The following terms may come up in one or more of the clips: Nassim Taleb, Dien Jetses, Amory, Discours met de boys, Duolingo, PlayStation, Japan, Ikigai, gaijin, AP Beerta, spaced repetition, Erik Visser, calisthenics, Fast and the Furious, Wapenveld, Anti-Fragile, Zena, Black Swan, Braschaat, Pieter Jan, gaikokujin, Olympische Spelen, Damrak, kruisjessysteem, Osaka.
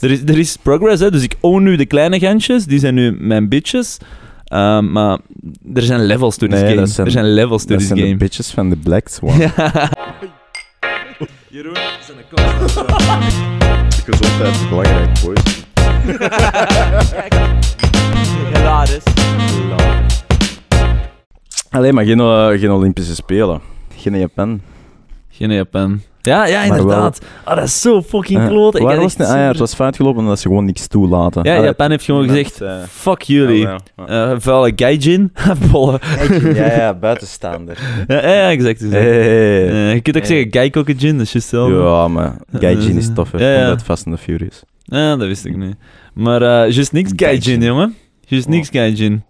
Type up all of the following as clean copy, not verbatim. Er is progress, hè? Dus ik own nu de kleine gantjes, die zijn nu mijn bitches. Maar er zijn levels to this game. Dat zijn de bitches van de Black Swan. Jeroen, dat zijn de kosten. Gezondheid is belangrijk, boys. Hilarisch. Allee, maar geen Olympische Spelen. Geen Japan. Ja, inderdaad. Dat is zo fucking kloot. Het was fout gelopen omdat ze gewoon niks toelaten. Ja, Japan heeft gewoon gezegd, fuck jullie. Vuile gaijin. Ja, buitenstaander. Ja, exact. Je kunt ook zeggen gaikokujin, dat is hetzelfde. Ja, maar gaijin is tof, hè. Dat Fast and the Furious. Ja, dat wist ik niet. Maar just niks gaijin, jongen. Just niks gaijin.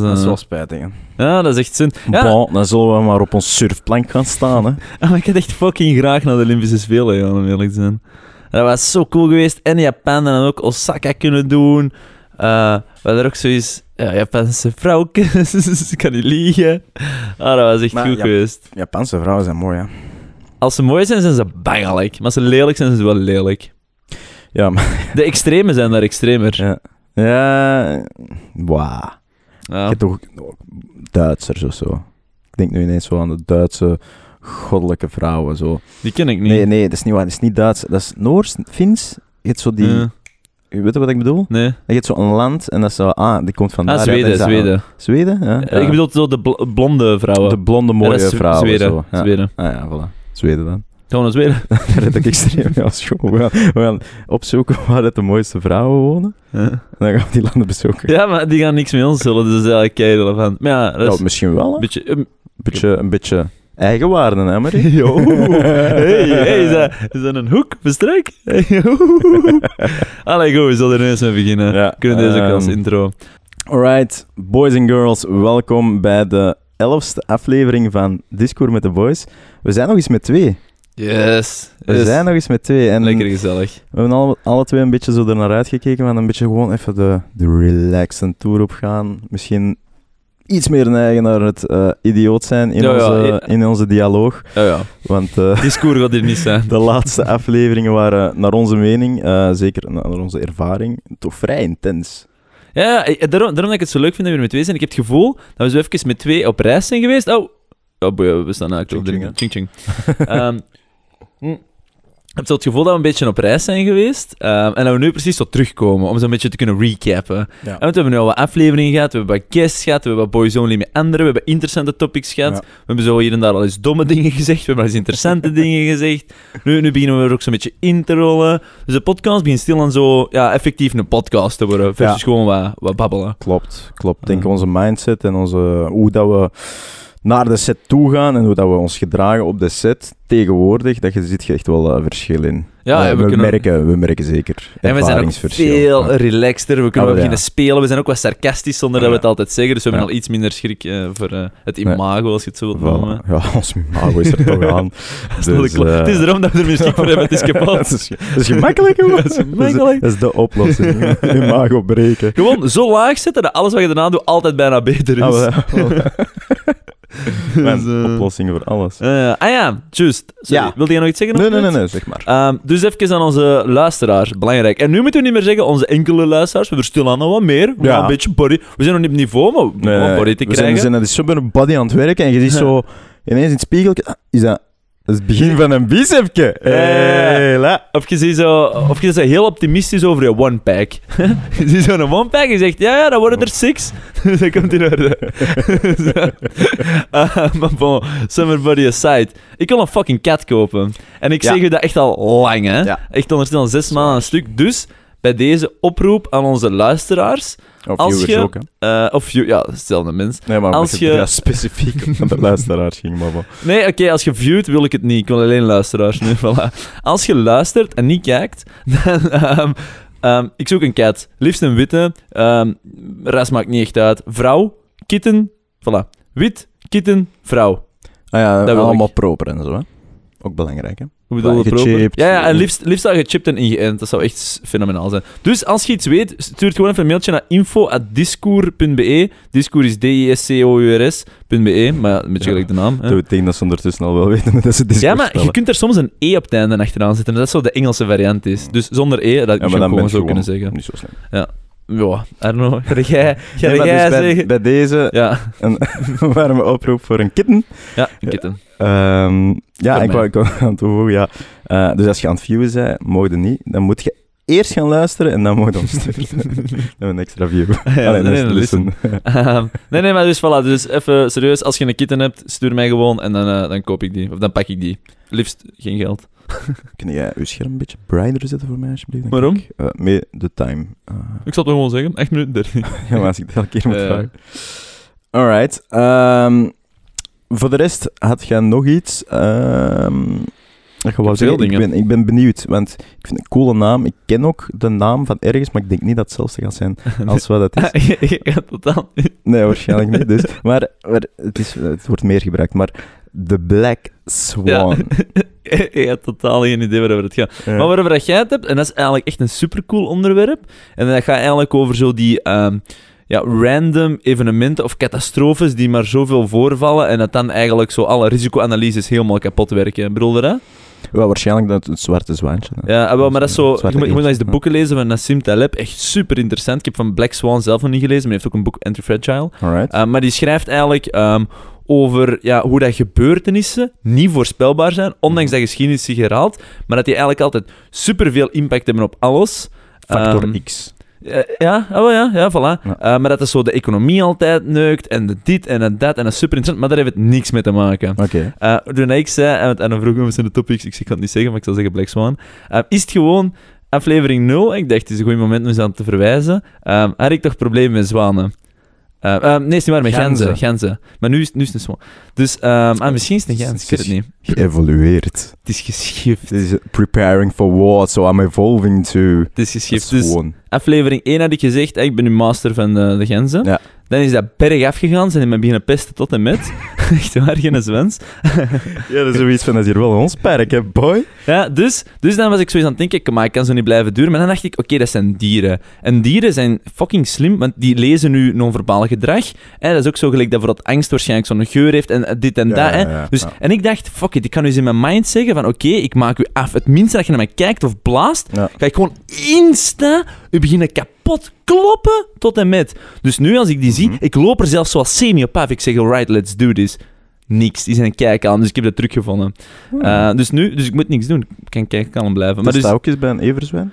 Dat is wel spijtig, hè. Ja, dat is echt zin. Ja. Bon, dan zullen we maar op ons surfplank gaan staan, hè. Maar ik had echt fucking graag naar de Olympische Spelen, joh, om eerlijk te zijn. Dat was zo cool geweest. En Japan, en dan ook Osaka kunnen doen. Waar er ook zoiets... Ja, Japanse vrouwtjes. Ze kan niet liegen. Dat was echt goed geweest. Japanse vrouwen zijn mooi, hè. Als ze mooi zijn ze bangelijk. Maar als ze lelijk zijn ze wel lelijk. Ja, maar... De extremen zijn daar extremer. Ja... Wow. Ja. Je hebt toch Duitsers of zo. Ik denk nu ineens zo aan de Duitse goddelijke vrouwen. Zo. Die ken ik niet. Nee, dat is niet waar. Dat is niet Duits. Dat is Noors, Fins. Je hebt zo die... Weet je wat ik bedoel? Nee. Je hebt zo een land en dat is zo... die komt van daar. Zweden, ja. Ik bedoel zo de blonde vrouwen. De blonde mooie vrouwen. Zweden. Ja. Voilà. Zweden dan. Gewoon naar Zweden. Daar red ik extreem mee als school. We gaan opzoeken waar het de mooiste vrouwen wonen. Ja. En dan gaan we die landen bezoeken. Ja, maar die gaan niks met ons zullen, dus dat is eigenlijk keirelevant. Maar ja, dat is misschien wel. Een beetje eigenwaarde, hè, Marie? Yo. Hey, is dat een hoek? Verstrek? Hey, allee, goed, we zullen er ineens mee beginnen. Ja, kunnen deze ook als intro. Alright, boys and girls, welkom bij de 11e aflevering van Discours met de boys. We zijn nog eens met 2. Yes. We zijn nog eens met 2. En lekker gezellig. We hebben alle 2 een beetje zo ernaar uitgekeken, maar een beetje gewoon even de relaxen tour op gaan. Misschien iets meer neigen naar het idioot zijn in onze dialoog. Ja. Want, discours gaat hier niet zijn. De laatste afleveringen waren naar onze mening, zeker naar onze ervaring, toch vrij intens. Ja, daarom dat ik het zo leuk vind dat we er met 2 zijn. Ik heb het gevoel dat we zo even met 2 op reis zijn geweest. Oh, boy, we staan eigenlijk op de ching-ching. Ik heb zo het gevoel dat we een beetje op reis zijn geweest. En dat we nu precies zo terugkomen, om zo'n beetje te kunnen recappen. Ja. En we hebben nu al wat afleveringen gehad, we hebben wat guests gehad, we hebben wat boys only met anderen, we hebben interessante topics gehad. Ja. We hebben zo hier en daar al eens domme dingen gezegd, we hebben al eens interessante dingen gezegd. Nu beginnen we er ook zo'n beetje in te rollen. Dus de podcast begint stilaan zo effectief een podcast te worden, versus gewoon wat babbelen. Klopt. Denk onze mindset en hoe dat we... naar de set toe gaan en hoe dat we ons gedragen op de set tegenwoordig, dat ziet je echt wel verschil in. Ja, we merken zeker. En we zijn ook veel relaxter, we kunnen beginnen spelen, we zijn ook wat sarcastisch zonder dat we het altijd zeggen, dus we hebben al iets minder schrik voor het imago, als je het zo wilt noemen. Ja, ons imago is er toch aan. Dus, het is erom dat we er meer schrik voor hebben, het is kapot. Dat is gemakkelijk, hoor. Dat is de oplossing, imago breken. Gewoon zo laag zetten dat alles wat je daarna doet altijd bijna beter is. Oplossingen voor alles. Juist. Ja. Wilde jij nog iets zeggen? Nee, zeg maar. Dus even aan onze luisteraar, belangrijk. En nu moeten we niet meer zeggen onze enkele luisteraars, we hebben stilaan nog wat meer. We gaan een beetje body. We zijn nog niet op niveau, maar we body te krijgen. We zijn aan de super body aan het werken en je ziet zo ineens in het spiegeltje. Is dat? Dat is het begin van een bicepje. Of je ziet zo heel optimistisch over je one-pack. Je ziet zo'n one-pack en je zegt, ja, dan worden er 6. Dus dat komt in orde. Maar bon, somebody aside. Ik wil een fucking cat kopen. En ik zeg je dat echt al lang, hè. Ja. Echt ondertussen 6 maanden aan een stuk. Dus, bij deze oproep aan onze luisteraars... Of als viewers ook, hè? Stel een mens. Nee, maar als je... Ja, specifiek aan de luisteraars ging, maar... Nee, oké, als je viewt, wil ik het niet. Ik wil alleen luisteraars nu, voilà. Als je luistert en niet kijkt, dan... ik zoek een kat. Liefst een witte. Ras maakt niet echt uit. Vrouw, kitten, voilà. Wit, kitten, vrouw. Ah ja, dat allemaal proper en zo, hè? Ook belangrijk, hè? Hoe bedoel je gechipt? Ja, en liefst al gechipt en ingeënt. Dat zou echt fenomenaal zijn. Dus als je iets weet, stuur gewoon even een mailtje naar info@discours.be. Discours is discours.be, maar een beetje gelijk de naam. Hè? Ik denk dat ze ondertussen al wel weten dat ze discours Je kunt er soms een E op het einde achteraan zetten. Dat is zo de Engelse variant is. Dus zonder E, dat moet je gewoon zo kunnen zeggen. Niet zo slecht. Ja. Ja, Arno, ga jij dus zeggen... Bij deze een warme oproep voor een kitten. Ja, een kitten. Ik wou aan toevoegen, dus als je aan het viewen bent, mogen je niet. Dan moet je eerst gaan luisteren en dan mogen we omsturen. Dan een extra view. Maar dus voilà. Dus even serieus, als je een kitten hebt, stuur mij gewoon en dan koop ik die. Of dan pak ik die. Liefst geen geld. Kun jij je scherm een beetje brighter zetten voor mij, alsjeblieft? Waarom? Mee de time. Ik zal het gewoon zeggen, 8 minuten 30. Ja, maar als ik dat elke keer moet vragen. Alright. Voor de rest, had jij nog iets? Ik ben benieuwd, want ik vind het een coole naam. Ik ken ook de naam van ergens, maar ik denk niet dat het hetzelfde gaat zijn als wat dat is. Ik ga totaal niet. Nee, waarschijnlijk niet. Dus. Maar het wordt meer gebruikt, maar de Black Swan. Ja. Ik had totaal geen idee waarover het gaat. Ja. Maar waarover jij het hebt, en dat is eigenlijk echt een supercool onderwerp, en dat gaat eigenlijk over zo die random evenementen of catastrofes die maar zoveel voorvallen en dat dan eigenlijk zo alle risicoanalyses helemaal kapot werken. Bedoel je dat? Ja, waarschijnlijk dat het zwarte zwaantje. Ja, maar dat is zo... Je moet eens de boeken lezen van Nassim Taleb. Echt super interessant. Ik heb van Black Swan zelf nog niet gelezen, maar hij heeft ook een boek Anti-Fragile. Maar die schrijft eigenlijk... over hoe dat gebeurtenissen niet voorspelbaar zijn, ondanks dat geschiedenis zich herhaalt, maar dat die eigenlijk altijd superveel impact hebben op alles. Factor X. Voilà. Ja. Maar dat is zo de economie altijd neukt, en de dit en de dat, en dat is super interessant, maar daar heeft het niks mee te maken. Okay. Toen ik zei, en dan vroegen we eens in de topics, ik kan het niet zeggen, maar ik zal zeggen Black Swan, is het gewoon aflevering 0, ik dacht, het is een goed moment om eens aan te verwijzen, had ik toch problemen met zwanen? Nee, is niet waar, met ganzen. Maar nu is het een zwan. Dus misschien is het een gans, ik weet het niet. Geëvolueerd. Het is geschift. Het is preparing for war, so I'm evolving to... Het is geschift. Dus aflevering 1 had ik gezegd, ik ben nu master van de ganzen. Ja. Dan is dat berg afgegaan, zijn me beginnen pesten tot en met. Echt waar, geen zwens. Ja, dat is zoiets van, dat is hier wel ons park, hè, boy. Ja, dus dan was ik zoiets aan het denken, maar ik kan zo niet blijven duren. Maar dan dacht ik, oké, dat zijn dieren. En dieren zijn fucking slim, want die lezen nu non-verbaal gedrag. Hè? Dat is ook zo gelijk dat vooral angst waarschijnlijk zo'n geur heeft en dit en dat. Hè? Dus, en ik dacht, fuck it, ik kan nu eens in mijn mind zeggen van, oké, ik maak u af. Het minste dat je naar mij kijkt of blaast, ga ik gewoon insta u beginnen kapot kloppen tot en met. Dus nu, als ik die zie, ik loop er zelfs zoals semi op af. Ik zeg, alright, let's do this. Niks. Die zijn kijkkalm, dus ik heb dat teruggevonden. Dus ik moet niks doen. Ik kan kijkkalm blijven. Maar dus ook eens bij een everzwijn?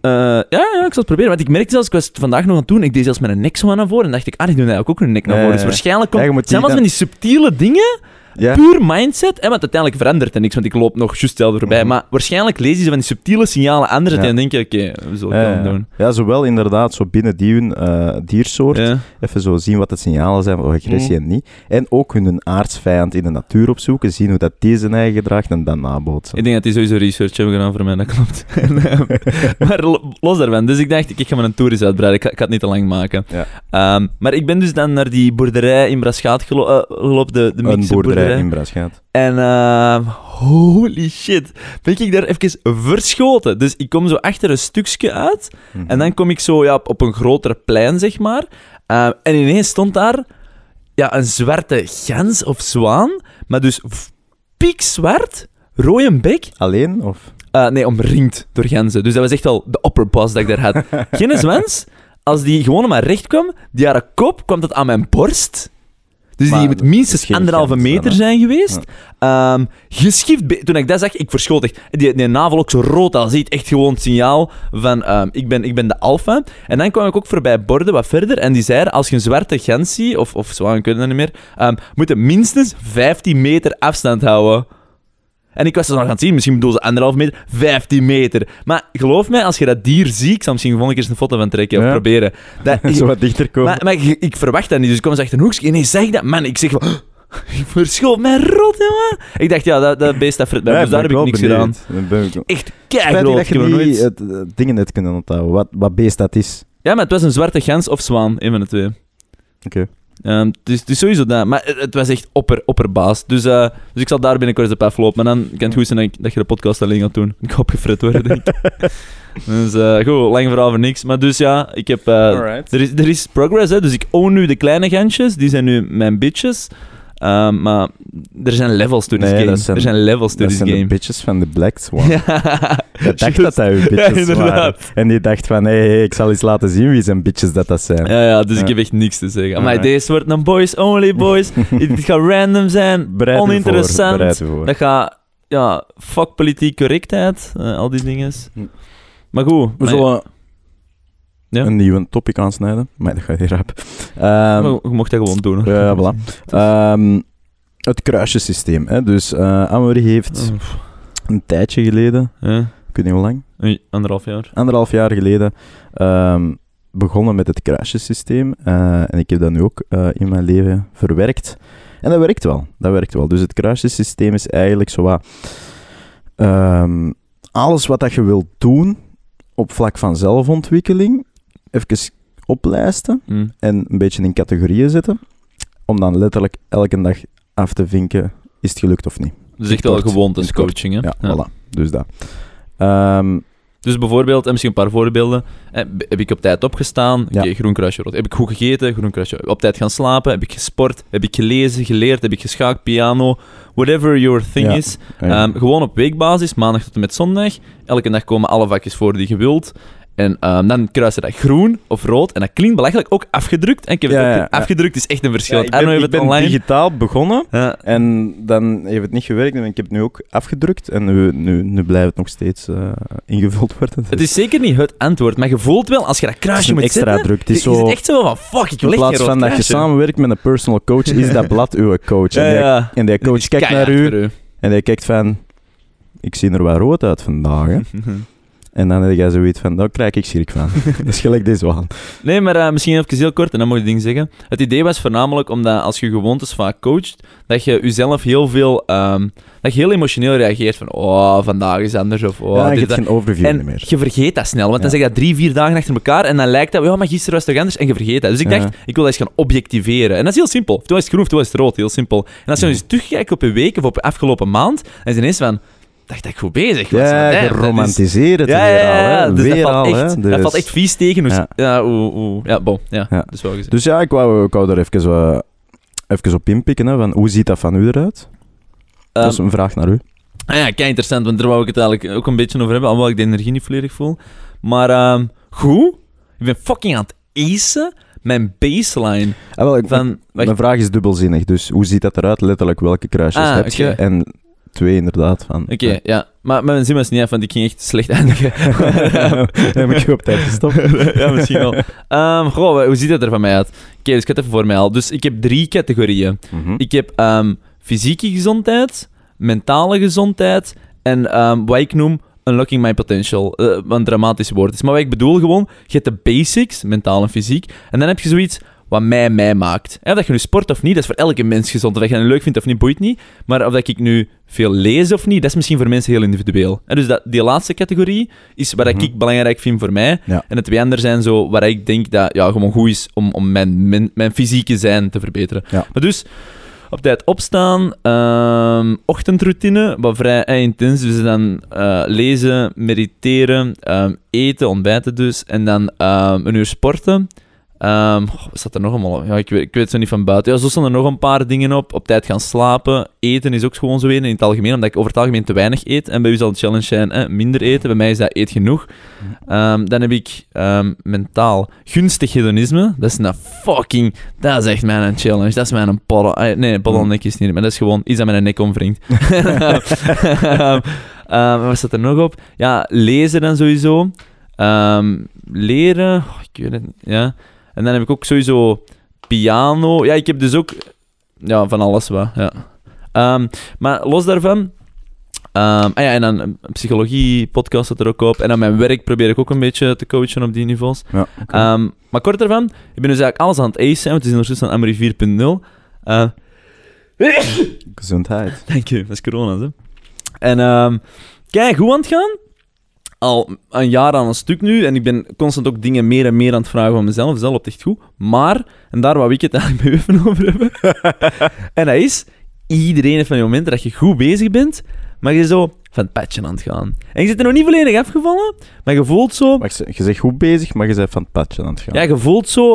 Ja, ik zal het proberen. Want ik merkte zelfs, ik was het vandaag nog aan het doen, ik deed zelfs met een nek zo naar voren. En dacht ik, ik doe eigenlijk ook een nek naar voren. Dus waarschijnlijk komt... Zelfs met die subtiele dingen... Ja. Puur mindset, want uiteindelijk verandert er niks, want ik loop nog juist hetzelfde voorbij. Maar waarschijnlijk lezen ze van die subtiele signalen anders en denk je, oké, we zullen het doen. Ja, zowel inderdaad, zo binnen die diersoort, even zo zien wat de signalen zijn van agressie en niet. En ook hun aardsvijand in de natuur opzoeken, zien hoe dat die zijn eigen gedrag en dan nabootsen. Ik denk dat die sowieso research hebben gedaan voor mij, dat klopt. Maar los daarvan, dus ik dacht, ik ga mijn tour eens uitbreiden, ik ga het niet te lang maken. Ja. Maar ik ben dus dan naar die boerderij in Braschaat gelopen, de mixen boerderij. In Braschaat. En holy shit, ben ik daar even verschoten. Dus ik kom zo achter een stukje uit en dan kom ik zo op een groter plein, zeg maar. En ineens stond daar een zwarte gans of zwaan, maar dus piekzwart, rode bek. Alleen? Of? Nee, omringd door ganzen. Dus dat was echt al de opperboss dat ik daar had. Geen zwans. Als die gewoon maar recht kwam, die haar kop kwam tot aan mijn borst. Dus maar die moet minstens 1,5 meter zijn geweest. Ja. Geschift. Toen ik dat zag, ik verschoot echt. Die navel ook zo rood al ziet. Echt gewoon het signaal van ik ben de alfa. En dan kwam ik ook voorbij borden wat verder. En die zeiden, als je een zwarte gans ziet, of zwanen kunnen dat niet meer, moet je minstens 15 meter afstand houden. En ik was ze nog aan het zien, misschien bedoel ze 1,5 meter, 15 meter. Maar geloof mij, als je dat dier ziet, ik zal misschien gewoon een keer een foto van trekken of proberen. Dat, zo wat dichter komen. Maar ik verwacht dat niet, dus ik kom eens achter een hoekje en ineens zeg ik dat. Man, ik zeg van... Ik verschoot mij rot, jongen. Ik dacht, dat beest dat frit mij. Dus daar heb ik niks gedaan. Echt keigroot. Ik heb nooit het dingen net kunnen onthouden, wat beest dat is. Ja, maar het was een zwarte gans of zwaan, een van de twee. Oké. Dus sowieso dat. Maar het was echt opperbaas. Dus ik zal daar binnenkort eens op aflopen. Maar dan kan het goed zijn dat je de podcast alleen gaat doen. Ik ga opgefret worden, denk ik. Dus goed, lang verhaal voor niks. Maar dus ja, ik heb... Er is progress, hè. Dus ik own nu de kleine gantjes. Die zijn nu mijn bitches. Maar er zijn levels to this game. Dat zijn de bitches van de Black Swan. Je dacht dat uw bitches waren. En die dacht van, hey, ik zal eens laten zien wie zijn bitches dat zijn. Dus ik heb echt niks te zeggen. Maar deze wordt een boys only, boys. Het gaat random zijn, oninteressant. Dat gaat, fuck politiek correctheid, al die dingen. Maar goed. We zullen... Ja? Een nieuwe topic aansnijden. Maar dat gaat heel rap. Je mocht dat gewoon doen. Ja, voilà. Het kruisjesysteem. Hè? Dus Amory heeft een tijdje geleden, ik weet niet hoe lang. Anderhalf jaar geleden begonnen met het kruisjesysteem. En ik heb dat nu ook in mijn leven verwerkt. En dat werkt wel. Dus het kruisjesysteem is eigenlijk zowat... alles wat dat je wilt doen op vlak van zelfontwikkeling... Even oplijsten en een beetje in categorieën zetten. Om dan letterlijk elke dag af te vinken, is het gelukt of niet. Dus echt wel gewoontescoaching, hè? Ja, voilà. Dus dat. Dus bijvoorbeeld, misschien een paar voorbeelden. Heb ik op tijd opgestaan? Okay, groen kruisje, rood. Heb ik goed gegeten? Groen kruisje. Op tijd gaan slapen? Heb ik gesport? Heb ik gelezen, geleerd? Heb ik geschaakt, piano? Whatever your thing is. Ja. Gewoon op weekbasis, maandag tot en met zondag. Elke dag komen alle vakjes voor die je wilt. En dan kruis je dat groen of rood. En dat klinkt belachelijk ook afgedrukt. En ik heb afgedrukt is echt een verschil. Ja, ik ben digitaal begonnen. Ja. En dan heeft het niet gewerkt. En ik heb het nu ook afgedrukt. En nu blijft het nog steeds ingevuld worden. Het is zeker niet het antwoord. Maar je voelt wel, als je dat kruisje moet extra zetten... Druk. Het is echt zo van, fuck, ik wil echt geen rood kruisje. In plaats van dat je samenwerkt met een personal coach, is dat blad uw coach. En die coach kijkt naar u. En die kijkt van... Ik zie er wel rood uit vandaag, hè. En dan heb jij zoiets van, daar krijg ik schrik van. Dat is gelijk deze wel. Nee, maar misschien even heel kort, en dan moet je ding zeggen. Het idee was voornamelijk omdat als je gewoontes vaak coacht, dat je jezelf heel veel... dat je heel emotioneel reageert van, oh, vandaag is anders, of oh... Ja, je hebt geen overview meer. Je vergeet dat snel, want dan zeg je dat 3-4 dagen achter elkaar, en dan lijkt dat, ja, maar gisteren was het toch anders, en je vergeet dat. Dus ik dacht, ik wil dat eens gaan objectiveren. En dat is heel simpel. Toen was het groen, toen was het rood, heel simpel. En als je dus terugkijkt op een week of op de afgelopen maand, dan is het ineens van... dacht dat ik goed bezig was. Ja, je romantiseert het weer al. Dat valt echt vies tegen. Dus ja, ik wou er even op inpikken. Hè, van, hoe ziet dat van u eruit? Dat is een vraag naar u. Kei interessant, want daar wou ik het eigenlijk ook een beetje over hebben, alhoewel ik de energie niet volledig voel. Maar goed, ik ben fucking aan het acen mijn baseline. Mijn vraag is dubbelzinnig, dus hoe ziet dat eruit? Letterlijk, welke kruisjes heb je? En... 2 inderdaad. Oké. Maar mijn zin was niet af, want ik ging echt slecht eindigen. Dan moet je op tijd stoppen. Ja, misschien wel. Hoe ziet dat er van mij uit? Oké, dus ik had het even voor mij al. Dus ik heb 3 categorieën. Ik heb fysieke gezondheid, mentale gezondheid en wat ik noem unlocking my potential. Wat een dramatisch woord is. Maar wat ik bedoel gewoon, je hebt de basics, mentaal en fysiek, en dan heb je zoiets... wat mij maakt. Of dat je nu sport of niet, dat is voor elke mens gezond. Of dat je het leuk vindt of niet, boeit niet. Maar of dat ik nu veel lees of niet, dat is misschien voor mensen heel individueel. En dus die laatste categorie is wat ik belangrijk vind voor mij. Ja. En de 2 anderen zijn zo waar ik denk dat gewoon goed is om mijn fysieke zijn te verbeteren. Ja. Maar dus, op tijd opstaan, ochtendroutine, wat vrij intens. Dus dan lezen, mediteren, eten, ontbijten dus. En dan een uur sporten. Wat staat er nog allemaal op? Ja, ik weet het zo niet van buiten. Ja, zo staan er nog een paar dingen op. Op tijd gaan slapen. Eten is ook gewoon zo in het algemeen, omdat ik over het algemeen te weinig eet. En bij u zal het challenge zijn, minder eten. Bij mij is dat eet genoeg. Dan heb ik mentaal gunstig hedonisme. Dat is een fucking... Dat is echt mijn challenge. Dat is mijn paddel... Nee, paddelnek is niet, maar dat is gewoon iets dat mijn nek omwringt. Wat staat er nog op? Ja, lezen dan sowieso. Leren... ik weet het niet, ja... En dan heb ik ook sowieso piano. Ja, ik heb dus ook... Ja, van alles wat, ja. Maar los daarvan... en dan psychologie, podcast staat er ook op. En aan mijn werk probeer ik ook een beetje te coachen op die niveaus. Ja, okay. Maar kort daarvan, ik ben dus eigenlijk alles aan het acen, want het is ondertussen aan Amory 4.0. Gezondheid. Dank je, dat is corona, hè. En kijk, goed aan het gaan. al een jaar aan een stuk nu. En ik ben constant ook dingen meer en meer aan het vragen van mezelf. Zelf, dat is echt goed. Maar, en daar wou ik het eigenlijk met Eufen over hebben. En dat is, iedereen heeft van die momenten dat je goed bezig bent, maar je zo van het padje aan het gaan. En je zit er nog niet volledig afgevallen, maar je voelt zo... Je bent goed bezig, maar je bent van het padje aan het gaan. Ja, je voelt zo...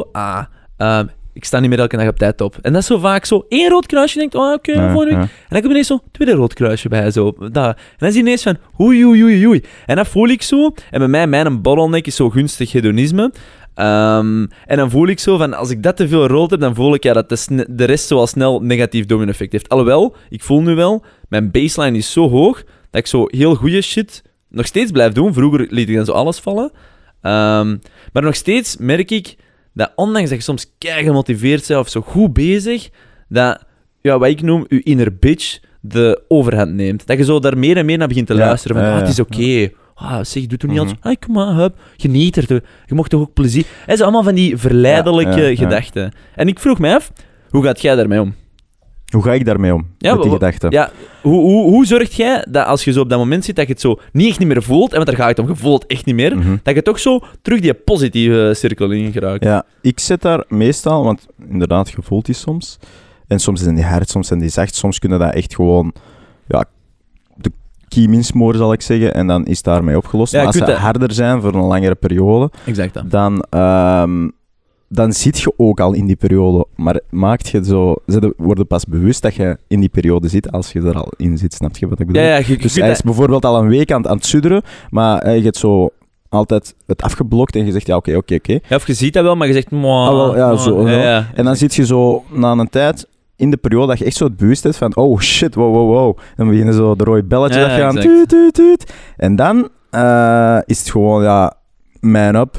ik sta niet meer elke dag op tijd op. En dat is zo vaak zo... 1 rood kruisje, denkt, oh, oké, volgende week. En dan komt ineens zo... 2e rood kruisje bij, zo. Dat. En dan is ineens van... Oei, oei, oei, oei. En dat voel ik zo. En bij mij, mijn bottleneck is zo gunstig hedonisme. En dan voel ik zo van... Als ik dat te veel rood heb, dan voel ik ja, dat de rest zo al snel negatief domino-effect heeft. Alhoewel, ik voel nu wel... Mijn baseline is zo hoog... Dat ik zo heel goede shit nog steeds blijf doen. Vroeger liet ik dan zo alles vallen. Maar nog steeds merk ik... Dat ondanks dat je soms kei gemotiveerd bent of zo goed bezig, dat, ja, wat ik noem, je inner bitch de overhand neemt. Dat je zo daar meer en meer naar begint te luisteren. Van, het is oké. Ah, zeg, doe toch niet anders. Ah, kom maar, hup. Geniet er. Je mocht toch ook plezier... Het zijn allemaal van die verleidelijke gedachten. En ik vroeg mij af, hoe gaat jij daarmee om? Hoe ga ik daarmee om, met die gedachten? Ja, hoe zorg jij dat als je zo op dat moment zit, dat je het zo niet echt niet meer voelt, en want daar ga ik het om, je voelt het echt niet meer, dat je toch zo terug die positieve cirkel in geraakt? Ja, ik zit daar meestal, want inderdaad, je voelt die soms. En soms zijn die hard, soms zijn die zacht, soms kunnen dat echt gewoon de kiem insmoren, zal ik zeggen, en dan is daarmee opgelost. Ja, als ze harder zijn voor een langere periode, exact dan... Dan zit je ook al in die periode, maar maakt je zo... Ze worden pas bewust dat je in die periode zit als je er al in zit, snap je wat ik bedoel? Ja, dus hij is bijvoorbeeld al een week aan het sudderen, maar je hebt zo altijd het afgeblokt en je zegt, ja, oké. Ja, of je ziet dat wel, maar je zegt, En dan zit je zo na een tijd in de periode dat je echt zo het bewust hebt van, oh shit, wow. Dan beginnen zo de rode belletje dat gaan, tuut. En dan is het gewoon,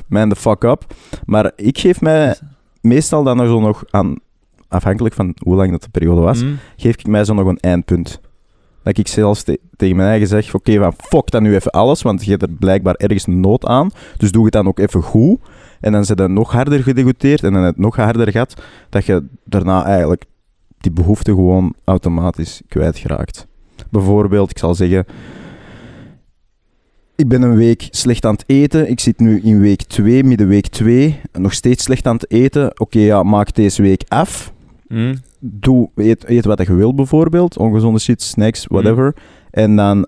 man the fuck up. Maar ik geef mij meestal dan zo nog aan, afhankelijk van hoe lang dat de periode was, geef ik mij zo nog een eindpunt. Dat ik zelfs tegen mijn eigen zeg, oké, van fuck dan nu even alles, want je hebt er blijkbaar ergens nood aan, dus doe het dan ook even goed. En dan zit het nog harder gedegoteerd en dan het nog harder gaat, dat je daarna eigenlijk die behoefte gewoon automatisch kwijtgeraakt. Bijvoorbeeld, ik zal zeggen... Ik ben een week slecht aan het eten. Ik zit nu in middenweek 2. Nog steeds slecht aan het eten. Oké, maak deze week af. Eet wat je wil bijvoorbeeld. Ongezonde shit, snacks, whatever. En dan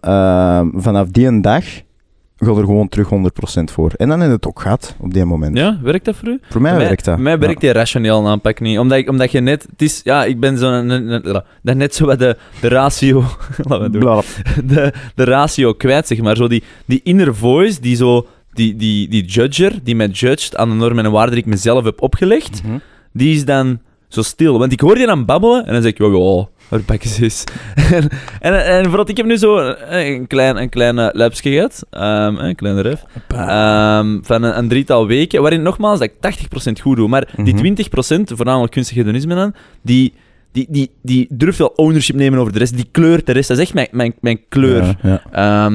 vanaf die dag ga er gewoon terug 100% voor. En dan is het ook gehad op die moment. Ja, werkt dat voor u? Voor mij werkt dat. Voor mij werkt die rationeel aanpak niet. Omdat je net... Het is, ik ben zo... Net zo wat de ratio... de ratio kwijt, zeg maar. Zo die inner voice, die zo... Die judger, die mij judged aan de normen en waarden die ik mezelf heb opgelegd, die is dan zo stil. Want ik hoor die dan babbelen en dan zeg ik... Oh, waar pakjes is. En vooral, ik heb nu zo een klein lapsje gehad. Een kleine ref. Van een drietal weken. Waarin nogmaals dat ik 80% goed doe. Maar die 20%, voornamelijk kunstig hedonisme dan, die durft wel ownership nemen over de rest. Die kleurt de rest. Dat is echt mijn kleur. Ja.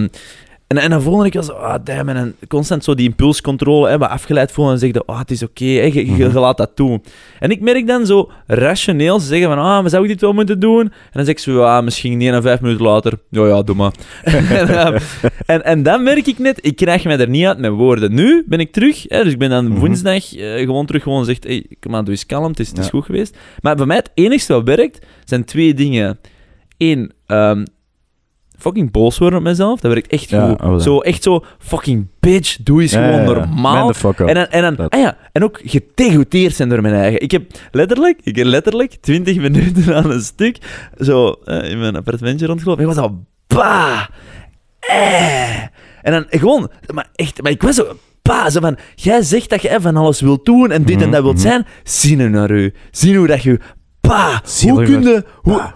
En dan voelde ik wel zo, damn, en constant zo die impulscontrole, wat afgeleid voelen en zeggen, het is oké, je laat dat toe. En ik merk dan zo rationeel, ze zeggen van, maar zou ik dit wel moeten doen? En dan zeg ik zo, misschien 1 à 5 minuten later, ja, doe maar. en dan merk ik net, ik krijg mij er niet uit met woorden. Nu ben ik terug, dus ik ben dan woensdag gewoon zegt, hey, kom aan, doe eens kalm, het is goed geweest. Maar bij mij het enigste wat werkt, zijn 2 dingen. 1... fucking boos worden op mezelf, dat werkt echt goed. Zo, echt zo, fucking bitch, doe eens gewoon normaal. Man the fuck up. En ook getegoteerd zijn door mijn eigen. Ik heb letterlijk 20 minuten aan een stuk, zo, in mijn appartementje rondgelopen. Ik was al, En dan gewoon, maar ik was zo... Zo van, jij zegt dat je van alles wilt doen en dit en dat wilt zijn, zien we naar u. Zien hoe dat je...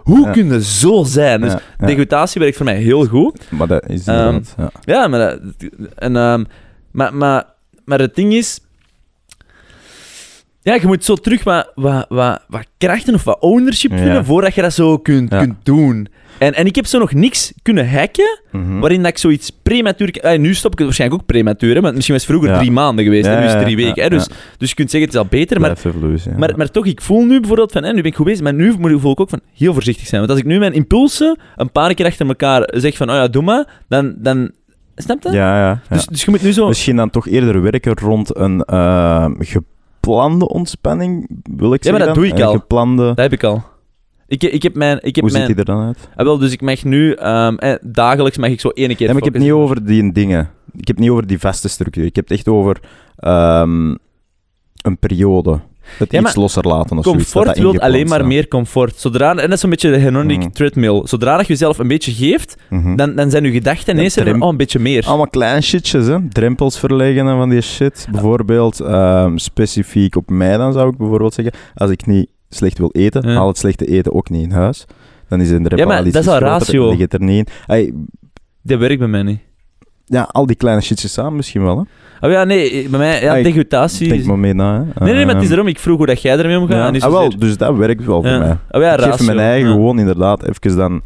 Hoe kun je zo zijn? Dus degustatie werkt voor mij heel goed. Maar dat is inderdaad... Maar het ding is... Ja, je moet zo terug wat krachten of wat ownership vinden voordat je dat zo kunt doen. En ik heb zo nog niks kunnen hacken, waarin dat ik zoiets prematuur... Nu stop ik het waarschijnlijk ook prematuur, want misschien was het vroeger 3 maanden geweest, en nu is het 3 weken. Dus je kunt zeggen, het is al beter, maar toch, ik voel nu bijvoorbeeld van, nu ben ik goed bezig, maar nu voel ik ook van, heel voorzichtig zijn. Want als ik nu mijn impulsen een paar keer achter elkaar zeg van, doe maar, dan Snap je? Ja. Dus je moet nu zo... Misschien dan toch eerder werken rond een geplande ontspanning, wil ik zeggen. Ja, maar dat doe ik al. Geplande... Dat heb ik al. Hoe ziet die er dan uit? Dus ik mag nu... dagelijks mag ik zo 1 keer... Ja, maar ik heb het niet over die dingen. Ik heb het niet over die vaste structuur. Ik heb het echt over een periode. Het iets losser laten of zoiets. Comfort wil alleen maar meer comfort. Zodra, en dat is een beetje de hedonic treadmill. Zodra dat je jezelf een beetje geeft, dan zijn je gedachten ineens een beetje meer. Allemaal kleine shitjes, hè. Drempels verleggen en van die shit. Bijvoorbeeld, specifiek op mij dan zou ik bijvoorbeeld zeggen, als ik niet slecht wil eten, haal het slechte eten ook niet in huis. Dan is een drempel al iets groter. Dat is al ratio. Er niet in. Dat werkt bij mij niet. Ja, al die kleine shitjes samen misschien wel, hè. Oh ja, nee, bij mij, degustatie... Denk maar mee na, hè. Nee, maar het is erom, ik vroeg hoe dat jij ermee omgaat. Ja. Dus dat werkt wel voor mij. Ik geef ratio, mijn eigen gewoon inderdaad even dan...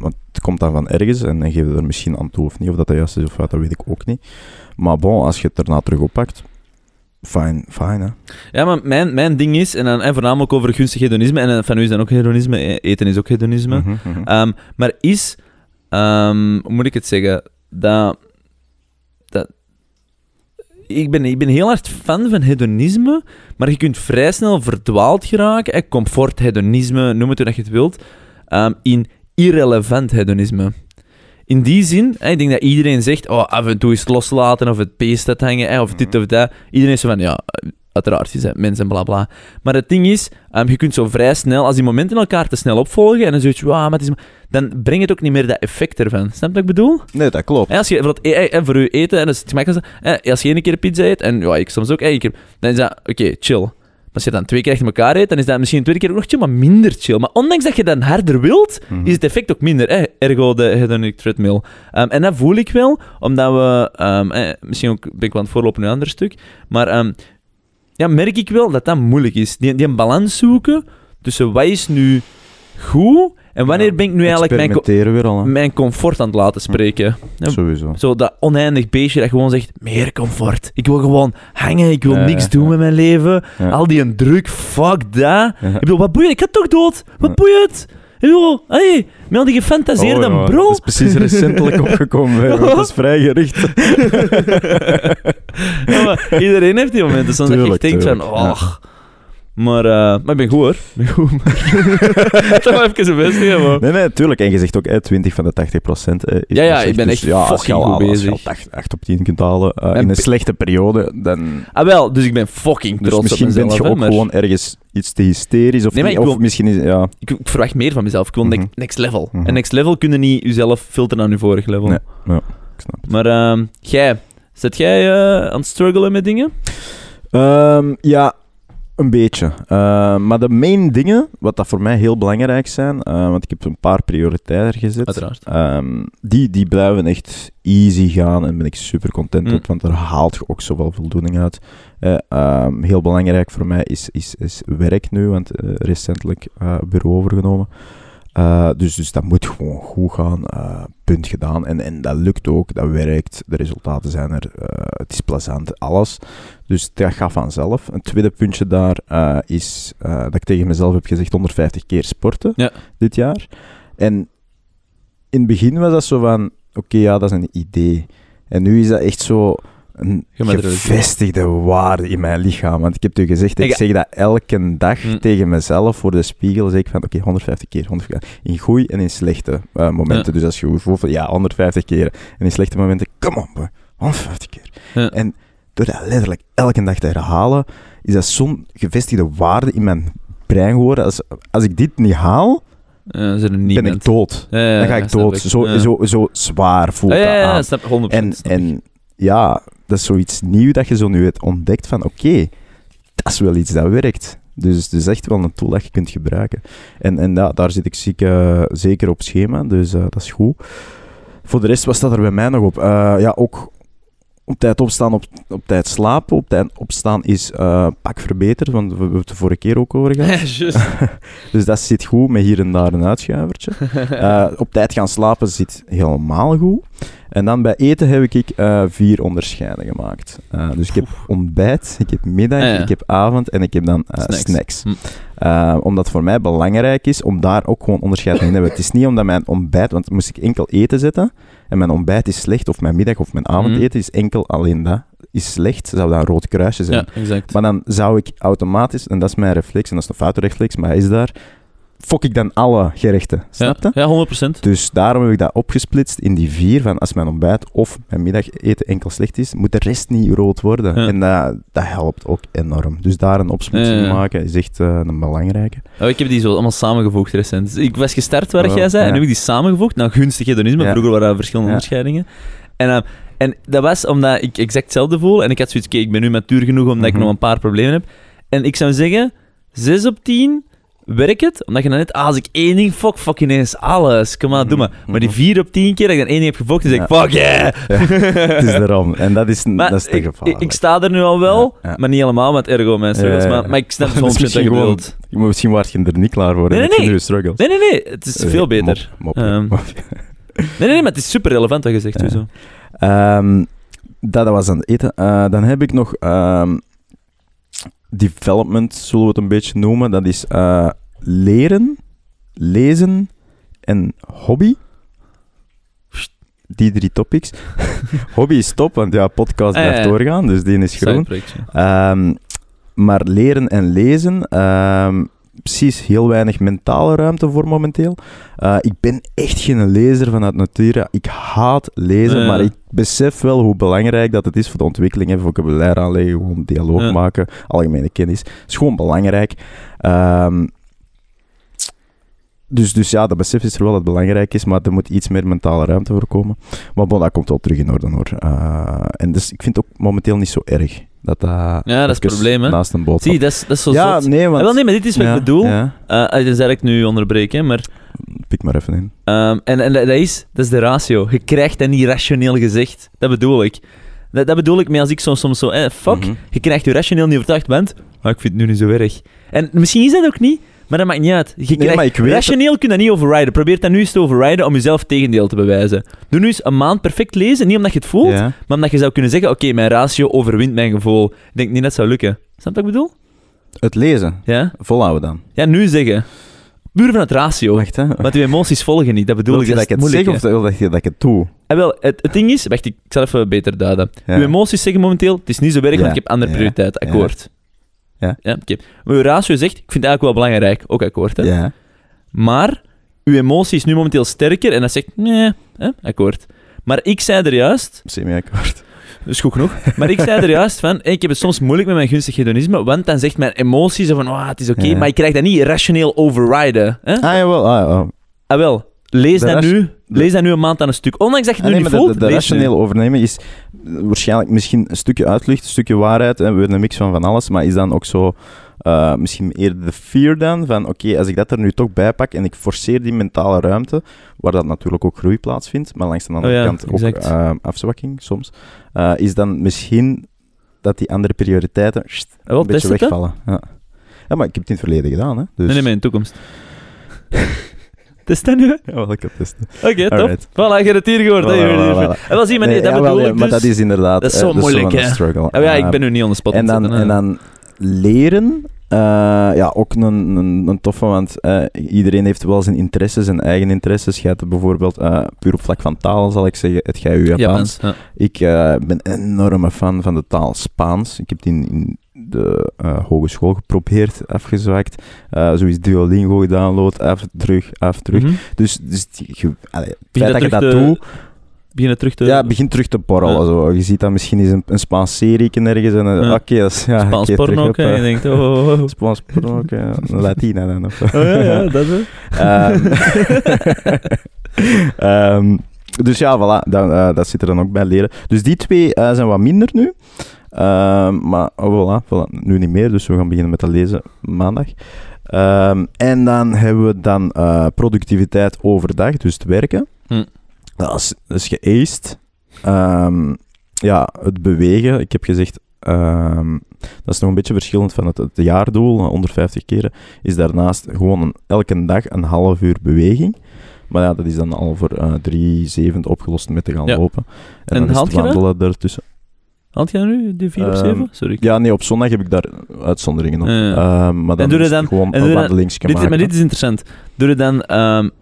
want het komt dan van ergens en dan geef je er misschien aan toe of niet. Of dat juist is of wat, dat weet ik ook niet. Maar bon, als je het daarna terug oppakt... Fijn, hè. Ja, maar mijn ding is, en voornamelijk over gunstig hedonisme, en van u is dan ook hedonisme, eten is ook hedonisme. Maar is... hoe moet ik het zeggen? Ik ben heel hard fan van hedonisme, maar je kunt vrij snel verdwaald geraken. Comfort, hedonisme, noem het hoe dat je het wilt. In irrelevant hedonisme. In die zin, ik denk dat iedereen zegt, af en toe is het loslaten, of het beest dat hangen, of dit of dat. Iedereen is zo van, ja, uiteraard is het mens en bla bla. Maar het ding is, je kunt zo vrij snel, als die momenten elkaar te snel opvolgen, en dan zoiets, maar het is... Dan brengt het ook niet meer dat effect ervan. Snap je wat ik bedoel? Nee, dat klopt. En als je voor je eten, en dat is het gemakkelijkste, als je 1 keer pizza eet, en ik soms ook, dan is dat, oké, chill. Maar als je dan 2 keer achter elkaar eet, dan is dat misschien 2 keer ook nog chill, maar minder chill. Maar ondanks dat je dan harder wilt, is het effect ook minder. Ergo de hedonic treadmill. En dat voel ik wel, omdat we... misschien ook, ben ik wel aan het voorlopen in een ander stuk, maar... merk ik wel dat dat moeilijk is. Die een balans zoeken tussen wat is nu goed en wanneer ben ik nu eigenlijk mijn comfort aan het laten spreken. Ja, sowieso. Zo dat oneindig beestje dat gewoon zegt, meer comfort. Ik wil gewoon hangen, ik wil niks doen met mijn leven. Ja. Al die een druk, fuck dat. Ja. Ik bedoel, wat boeit het? Ik ga toch dood. Wat boeit het? Yo, hey, met al die gefantaseerde bro. Dat is precies recentelijk opgekomen, dat is vrij gericht. Maar iedereen heeft die momenten, soms dat je denkt van, maar ik ben goed hoor. Dat was even een beste, man. Nee, tuurlijk. En je zegt ook, 20 van de 80%. Ik ben echt fucking goed bezig. Als je al 8 op 10 kunt halen in een slechte periode, dan... Dus ik ben fucking trots op mezelf. Misschien ben je ook gewoon ergens iets te hysterisch. Ik verwacht meer van mezelf. Ik wil next level. En next level kun je niet jezelf filteren aan je vorig level. Nee, ik snap het. Maar jij, zit jij aan het struggelen met dingen? Ja... Een beetje. Maar de main dingen, wat dat voor mij heel belangrijk zijn, want ik heb een paar prioriteiten gezet. Uiteraard. Die blijven echt easy gaan en ben ik super content op, want daar haalt je ook zoveel voldoening uit. Heel belangrijk voor mij is werk nu, want recentelijk bureau overgenomen. Dus dat moet gewoon goed gaan, punt gedaan. En dat lukt ook, dat werkt, de resultaten zijn er, het is plezant, alles. Dus dat gaat vanzelf. Een tweede puntje daar is dat ik tegen mezelf heb gezegd 150 keer sporten dit jaar. En in het begin was dat zo van, oké, dat is een idee. En nu is dat echt zo... een gevestigde waarde in mijn lichaam. Want ik heb u gezegd, ik zeg dat elke dag tegen mezelf voor de spiegel. Zeg ik van, oké, 150 keer. 150, in goede en in slechte momenten. Dus als je voelt van, 150 keer. En in slechte momenten, kom op, 150 keer. En door dat letterlijk elke dag te herhalen, is dat zo'n gevestigde waarde in mijn brein geworden. Als ik dit niet haal, ben ik dood. Ja, dan ga ik dood. Zo zwaar voelt dat aan. 100%, en ja... Dat is zoiets nieuw dat je zo nu hebt ontdekt van oké, dat is wel iets dat werkt. Dus het is echt wel een tool dat je kunt gebruiken. En daar zit ik zeker op schema, dus dat is goed. Voor de rest, wat staat er bij mij nog op? Ook op tijd opstaan, op tijd slapen. Op tijd opstaan is pak verbeterd, want we hebben het de vorige keer ook over gehad. Dus dat zit goed, met hier en daar een uitschuivertje. Op tijd gaan slapen zit helemaal goed. En dan bij eten heb ik 4 onderscheiden gemaakt. Dus ik heb ontbijt, ik heb middag, ik heb avond en ik heb dan snacks. Omdat voor mij belangrijk is om daar ook gewoon onderscheid in te hebben. Het is niet omdat mijn ontbijt, want moest ik enkel eten zetten en mijn ontbijt is slecht of mijn middag of mijn avondeten is enkel alleen dat. Is slecht, zou dat een rood kruisje zijn. Ja, exact. Maar dan zou ik automatisch, en dat is mijn reflex, en dat is een foute reflex, maar hij is daar, fok ik dan alle gerechten. Snap je? Ja, 100%. Dus daarom heb ik dat opgesplitst in die 4, van als mijn ontbijt of mijn middageten enkel slecht is, moet de rest niet rood worden. Ja. En dat helpt ook enorm. Dus daar een opsplitsing maken is echt een belangrijke. Oh, ik heb die zo allemaal samengevoegd recent. Ik was gestart waar jij zei, en nu heb ik die samengevoegd. Nou, gunstig hedonisme, maar vroeger waren er verschillende onderscheidingen. En dat was omdat ik exact hetzelfde voel. En ik had zoiets, ik ben nu matuur genoeg omdat ik nog een paar problemen heb. En ik zou zeggen, 6 op 10 werkt het. Omdat je dan net, als ik 1 ding fuck ineens alles. Kom maar, doe maar. Maar die 4 op 10 keer dat ik dan 1 ding heb gefokt, dan zeg ik, fuck yeah! Ja, het is daarom. En dat is te gevaarlijk. Ik sta er nu al wel, maar niet helemaal met ergo mijn struggles. Maar ik snap soms dat je wilt. Misschien was je er niet klaar voor. Nee. Het is veel beter. Nee, maar het is super relevant wat je zegt. Sowieso. Dat was aan het eten. Dan heb ik nog development, zullen we het een beetje noemen. Dat is leren, lezen en hobby. Die 3 topics. Hobby is top, want ja, podcast blijft doorgaan, dus die is groen. Maar leren en lezen... precies, heel weinig mentale ruimte voor momenteel. Ik ben echt geen lezer vanuit nature. Ik haat lezen, maar ik besef wel hoe belangrijk dat het is voor de ontwikkeling. Hè. Vocabulaire aanleggen, gewoon dialoog maken, algemene kennis. Dat is gewoon belangrijk. Dus ja, dat besef is er wel dat het belangrijk is, maar er moet iets meer mentale ruimte voor komen. Maar bon, dat komt wel terug in orde, hoor. En dus, ik vind het ook momenteel niet zo erg. Dat is het probleem, hè? Naast een boot. Zie, dat is zo zot. Maar dit is wat ik bedoel. Dus dat ik nu onderbreek, hè, maar... Pik maar even in. En dat is de ratio. Je krijgt dat niet rationeel gezegd. Dat bedoel ik. Dat bedoel ik mee als ik soms zo... Je krijgt je rationeel niet overtuigd bent. Maar ik vind het nu niet zo erg. En misschien is dat ook niet... Maar dat maakt niet uit. Rationeel kun je dat niet overriden. Probeer dat nu eens te overriden om jezelf tegendeel te bewijzen. Doe nu eens een maand perfect lezen. Niet omdat je het voelt, maar omdat je zou kunnen zeggen... Oké, mijn ratio overwint mijn gevoel. Ik denk niet dat het zou lukken. Snap je wat ik bedoel? Het lezen? Ja. Volhouden dan. Ja, nu zeggen. Puur van het ratio. Wacht, hè. Want je emoties volgen niet. Dat bedoel ik. Dat ik het zeg of dat ik het doe? En wel, het ding is... Wacht, ik zal even beter duiden. Je emoties zeggen momenteel... Het is niet zo erg, want ik heb andere prioriteiten. Akkoord. Ja, okay. Maar uw ratio zegt, ik vind het eigenlijk wel belangrijk, ook akkoord, hè? Ja. Maar uw emotie is nu momenteel sterker en dat zegt, nee, hè? Akkoord. Maar ik zei er juist... Semi-akkoord. Dat is goed genoeg. Maar ik zei er juist van, ik heb het soms moeilijk met mijn gunstig hedonisme, want dan zegt mijn emotie zo van, het is oké, maar ik krijg dat niet rationeel overriden. Hè? Ah, jawel. Ah, wel. Lees dat nu een maand aan een stuk. Ondanks dat je het nu niet voelt. De rationele overnemen is waarschijnlijk misschien een stukje uitlucht, een stukje waarheid. En we hebben een mix van alles. Maar is dan ook zo misschien eerder de fear dan. Van oké, als ik dat er nu toch bij pak en ik forceer die mentale ruimte. Waar dat natuurlijk ook groei plaatsvindt. Maar langs de andere kant exact. Ook afzwakking soms. Is dan misschien dat die andere prioriteiten een beetje wegvallen. Ja, maar ik heb het in het verleden gedaan. Hè? Dus... Nee, in de toekomst. Testen nu? Ja, wel, ik heb testen. Oké, top. Voilà, je hebt het hier gehoord. En wel, zie je, dat bedoel ik dus. Maar dat is inderdaad... Dat is zo moeilijk, hè. Struggle. Ja, ik ben nu niet on the spot. En dan leren... ook een toffe, want iedereen heeft wel zijn interesses, zijn eigen interesses. Jij hebt bijvoorbeeld, puur op vlak van taal zal ik zeggen, het jij Japans. Ja. Ik ben een enorme fan van de taal Spaans. Ik heb die in de hogeschool geprobeerd, afgezwakt. Zoiets Duolingo gedownload, af, terug. Mm-hmm. Dus het feit dat je dat doet... Begin terug te borrelen. Ja. Zo. Je ziet dat misschien eens een Spaans serie ergens. Spaans porno ook. En je denkt, Spaans porno ook. Latina dan. Dat is dus ja, voilà. Dat zit er dan ook bij leren. Dus die 2 zijn wat minder nu. Maar voilà, nu niet meer. Dus we gaan beginnen met dat lezen maandag. En dan hebben we productiviteit overdag. Dus het werken. Dat is geaced. Het bewegen. Ik heb gezegd, dat is nog een beetje verschillend van het jaardoel, 150 keren, is daarnaast gewoon elke dag een half uur beweging. Maar ja, dat is dan al voor 3/7 opgelost met te gaan lopen. En dan is het wandelen daartussen. Had jij nu de 4/7? Sorry. Ja, nee, op zondag heb ik daar uitzonderingen op. Maar dan is het gewoon een wandelingsje maken. Maar dit is interessant. Doe je dan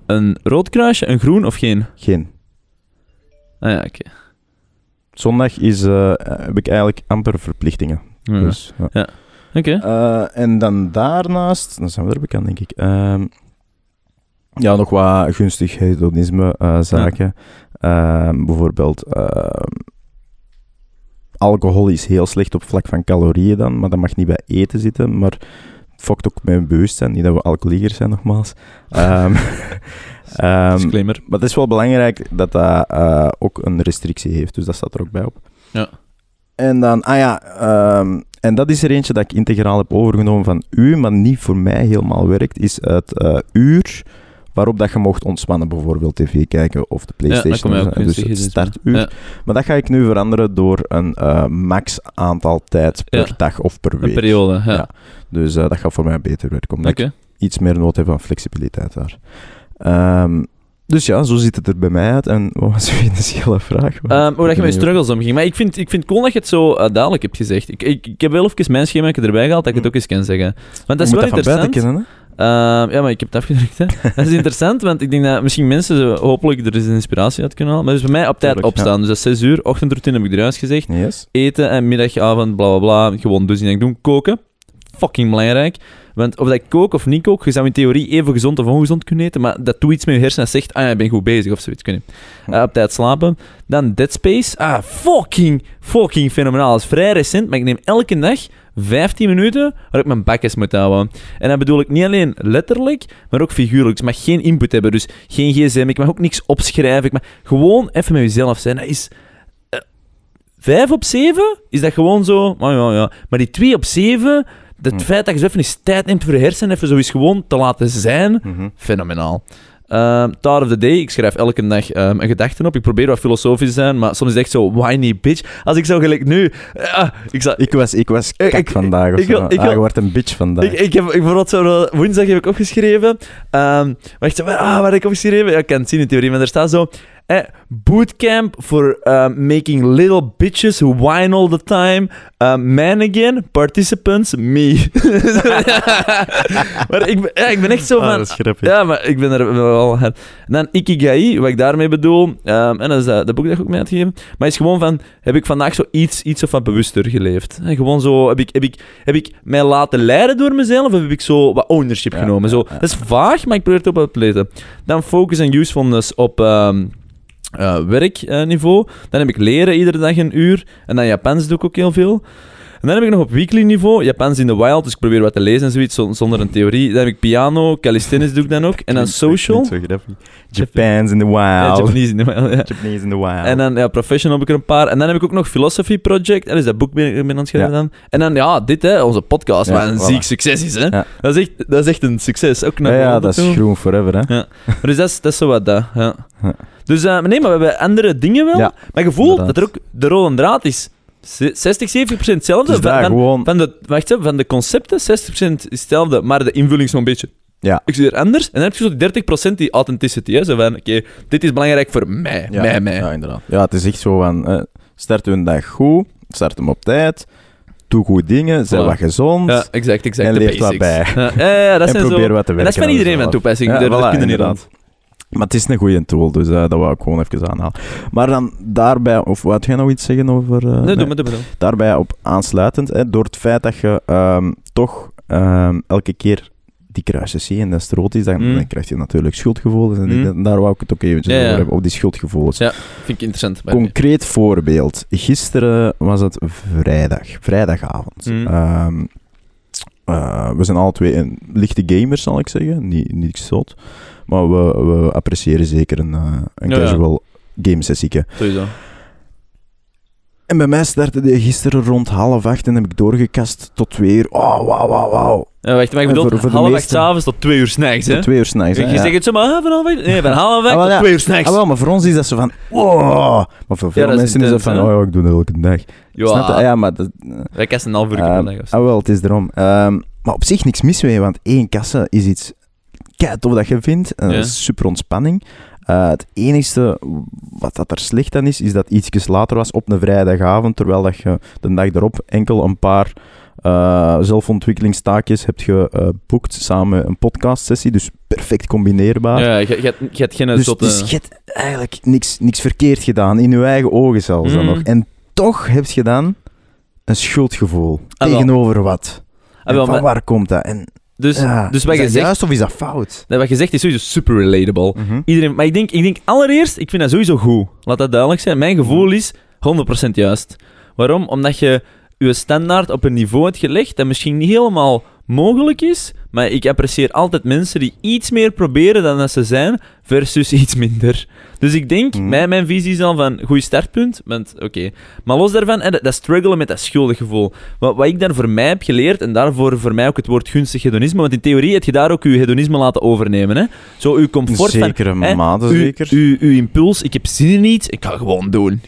een rood kruisje, een groen of geen? Geen. Ah ja, oké. Okay. Zondag is, heb ik eigenlijk amper verplichtingen. Ja. Dus, ja. Oké. Okay. En dan daarnaast, dan zijn we er bekend, denk ik. Ja, nog wat gunstig hedonisme-zaken. Ja. Bijvoorbeeld... alcohol is heel slecht op vlak van calorieën dan, maar dat mag niet bij eten zitten, maar het fokt ook met bewustzijn, niet dat we alcoholiekers zijn nogmaals. Disclaimer. Maar het is wel belangrijk dat dat ook een restrictie heeft, dus dat staat er ook bij op. Ja. En dan, en dat is er eentje dat ik integraal heb overgenomen van u, maar niet voor mij helemaal werkt, is het uur waarop dat je mocht ontspannen, bijvoorbeeld tv kijken of de PlayStation. Ja, dus het startuur. Ja. Maar dat ga ik nu veranderen door een max aantal tijd per dag of per week. Een periode, ja. Dus dat gaat voor mij beter werken, omdat ik iets meer nood heb van flexibiliteit daar. Dus ja, zo ziet het er bij mij uit. En wat was je initiële vraag? Hoe dat je met struggles omging. Maar ik vind cool dat je het zo duidelijk hebt gezegd. Ik heb wel even mijn schema erbij gehaald, dat ik het ook eens kan zeggen. Want dat is wel interessant. Ja, maar ik heb het afgedrukt, hè. Dat is interessant, want ik denk dat misschien mensen hopelijk er eens inspiratie uit kunnen halen. Maar dus bij mij op tijd opstaan. Dus dat is 6 uur, ochtendroutine heb ik eruit gezegd. Yes. Eten en middagavond, bla bla bla. Gewoon dus ik doen. Koken. Fucking belangrijk. Want of dat ik kook of niet kook, je zou in theorie even gezond of ongezond kunnen eten, maar dat doet iets met je hersenen dat zegt, ah ja, ik ben goed bezig of zoiets. Op tijd slapen. Dan Dead Space. Ah, fucking fenomenaal. Dat is vrij recent, maar ik neem elke dag 15 minuten waar ik mijn bakjes moet houden. En dat bedoel ik niet alleen letterlijk, maar ook figuurlijk. Dus ik mag geen input hebben, dus geen gsm, ik mag ook niks opschrijven. Ik mag gewoon even met jezelf zijn. Dat is... 5 op 7 is dat gewoon zo... Oh, ja. Maar die 2 op 7... Het feit dat je zo even eens tijd neemt voor je hersenen, even zo eens gewoon te laten zijn, fenomenaal. Thought of the day, ik schrijf elke dag een gedachte op. Ik probeer wat filosofisch te zijn, maar soms is het echt zo, whiny bitch. Als ik zo gelijk nu... Ik was kak vandaag. Je wordt een bitch vandaag. Bijvoorbeeld zo, woensdag heb ik opgeschreven. Wat heb ik opgeschreven? Ja, ik kan het zien in theorie, maar er staat zo... bootcamp for making little bitches who whine all the time. Man again, participants, me. Maar ik ben echt zo van... dat is grappig. Ja, maar ik ben er wel... Dan Ikigai, wat ik daarmee bedoel. En dat is dat boek dat ik ook mee had gegeven. Maar is gewoon van... Heb ik vandaag zo iets of wat bewuster geleefd? En gewoon zo... Heb ik mij laten leiden door mezelf? Of heb ik zo wat ownership genomen? Zo, dat is vaag, maar ik probeer het op te letten. Dan focus en usefulness op... werkniveau. Dan heb ik leren iedere dag een uur. En dan Japans doe ik ook heel veel. En dan heb ik nog op weekly niveau Japans in the wild. Dus ik probeer wat te lezen en zoiets zonder een theorie. Dan heb ik piano, calisthenics doe ik dan ook. En dan social. Japans in the wild. Ja, Japanese in the wild. Ja. Japanese in the wild. En dan professional heb ik er een paar. En dan heb ik ook nog philosophy project. Dus dat boek ben ik aan het schrijven dan. En dan dit hè, onze podcast. Ja, waar een ziek succes is hè. Ja. Dat is echt een succes. Ook naar dat is groen forever hè. Ja. Dus dat is zo wat dat. Ja. Ja. Dus maar we hebben andere dingen wel. Ja, maar gevoel inderdaad. Dat er ook de rode draad is. 60-70% hetzelfde. Dus van de concepten, 60% is hetzelfde, maar de invulling zo'n beetje. Ja. Ik zie er anders. En dan heb je zo 30% die authenticity. Hè? Zo van, oké, dit is belangrijk voor mij. Ja, mij. Ja, inderdaad. Ja, het is echt zo van, start hun dag goed, start hem op tijd, doe goede dingen, zijn wat gezond. Ja, exact. En leef wat bij. Ja, dat en zijn probeer zo, wat te werken. En dat is van iedereen van toepassing. Ja, dat kunnen inderdaad. Maar het is een goede tool, dus dat wou ik gewoon even aanhalen. Maar dan daarbij, of wou jij nog iets zeggen over... Doe maar. Daarbij op aansluitend, door het feit dat je toch elke keer die kruisjes ziet en dat het rood is, dan krijg je natuurlijk schuldgevoelens. En daar wou ik het ook eventjes over hebben, op die schuldgevoelens. Ja, vind ik interessant. Concreet voorbeeld. Gisteren was het vrijdagavond. We zijn alle twee lichte gamers, zal ik zeggen. Niet zot. Maar we appreciëren zeker een casual game-sessieke. Sowieso. En bij mij startte die gisteren rond 7:30 en heb ik doorgekast tot 2 uur. Oh, wauw. Ja, wacht, maar ik bedoel, voor 7:30 s'avonds tot 2 uur s'nachts, hè? Tot 2 uur s'nachts, ja. Je zegt het zo maar, van 7:30 tot 2 uur s'nachts. Ah, wel, maar voor ons is dat zo van, wow. Maar voor veel mensen is dat van, oh, ik doe dat elke dag. Ja, maar... Wij kasten een half uur per dag. Ah, wel, het is erom. Maar op zich niks mis mee, want één kassen is iets... keitof dat je vindt. En dat is super ontspanning. Het enige wat dat er slecht aan is dat ietsjes later was op een vrijdagavond, terwijl dat je de dag erop enkel een paar zelfontwikkelingstaakjes hebt geboekt samen een podcastsessie, dus perfect combineerbaar. Ja, je hebt geen dus, zotte... Dus je hebt eigenlijk niks verkeerd gedaan, in je eigen ogen zelfs dan nog. En toch heb je dan een schuldgevoel tegenover wat. Waar komt dat? En... Dus wat is dat gezegd, juist of is dat fout? Dat wat je zegt is sowieso super relatable. Mm-hmm. Iedereen, maar ik denk allereerst, ik vind dat sowieso goed. Laat dat duidelijk zijn. Mijn gevoel is 100% juist. Waarom? Omdat je standaard op een niveau hebt gelegd dat misschien niet helemaal mogelijk is, maar ik apprecieer altijd mensen die iets meer proberen dan dat ze zijn, versus iets minder. Dus ik denk, mijn visie is dan van, goed startpunt, want oké. Maar los daarvan, dat struggelen met dat schuldiggevoel. Wat ik daar voor mij heb geleerd, en daarvoor voor mij ook het woord gunstig hedonisme, want in theorie heb je daar ook je hedonisme laten overnemen. Hè? Zo, je comfort zekere van... Mate, zeker. Uw impuls, ik heb zin in iets, ik ga gewoon doen.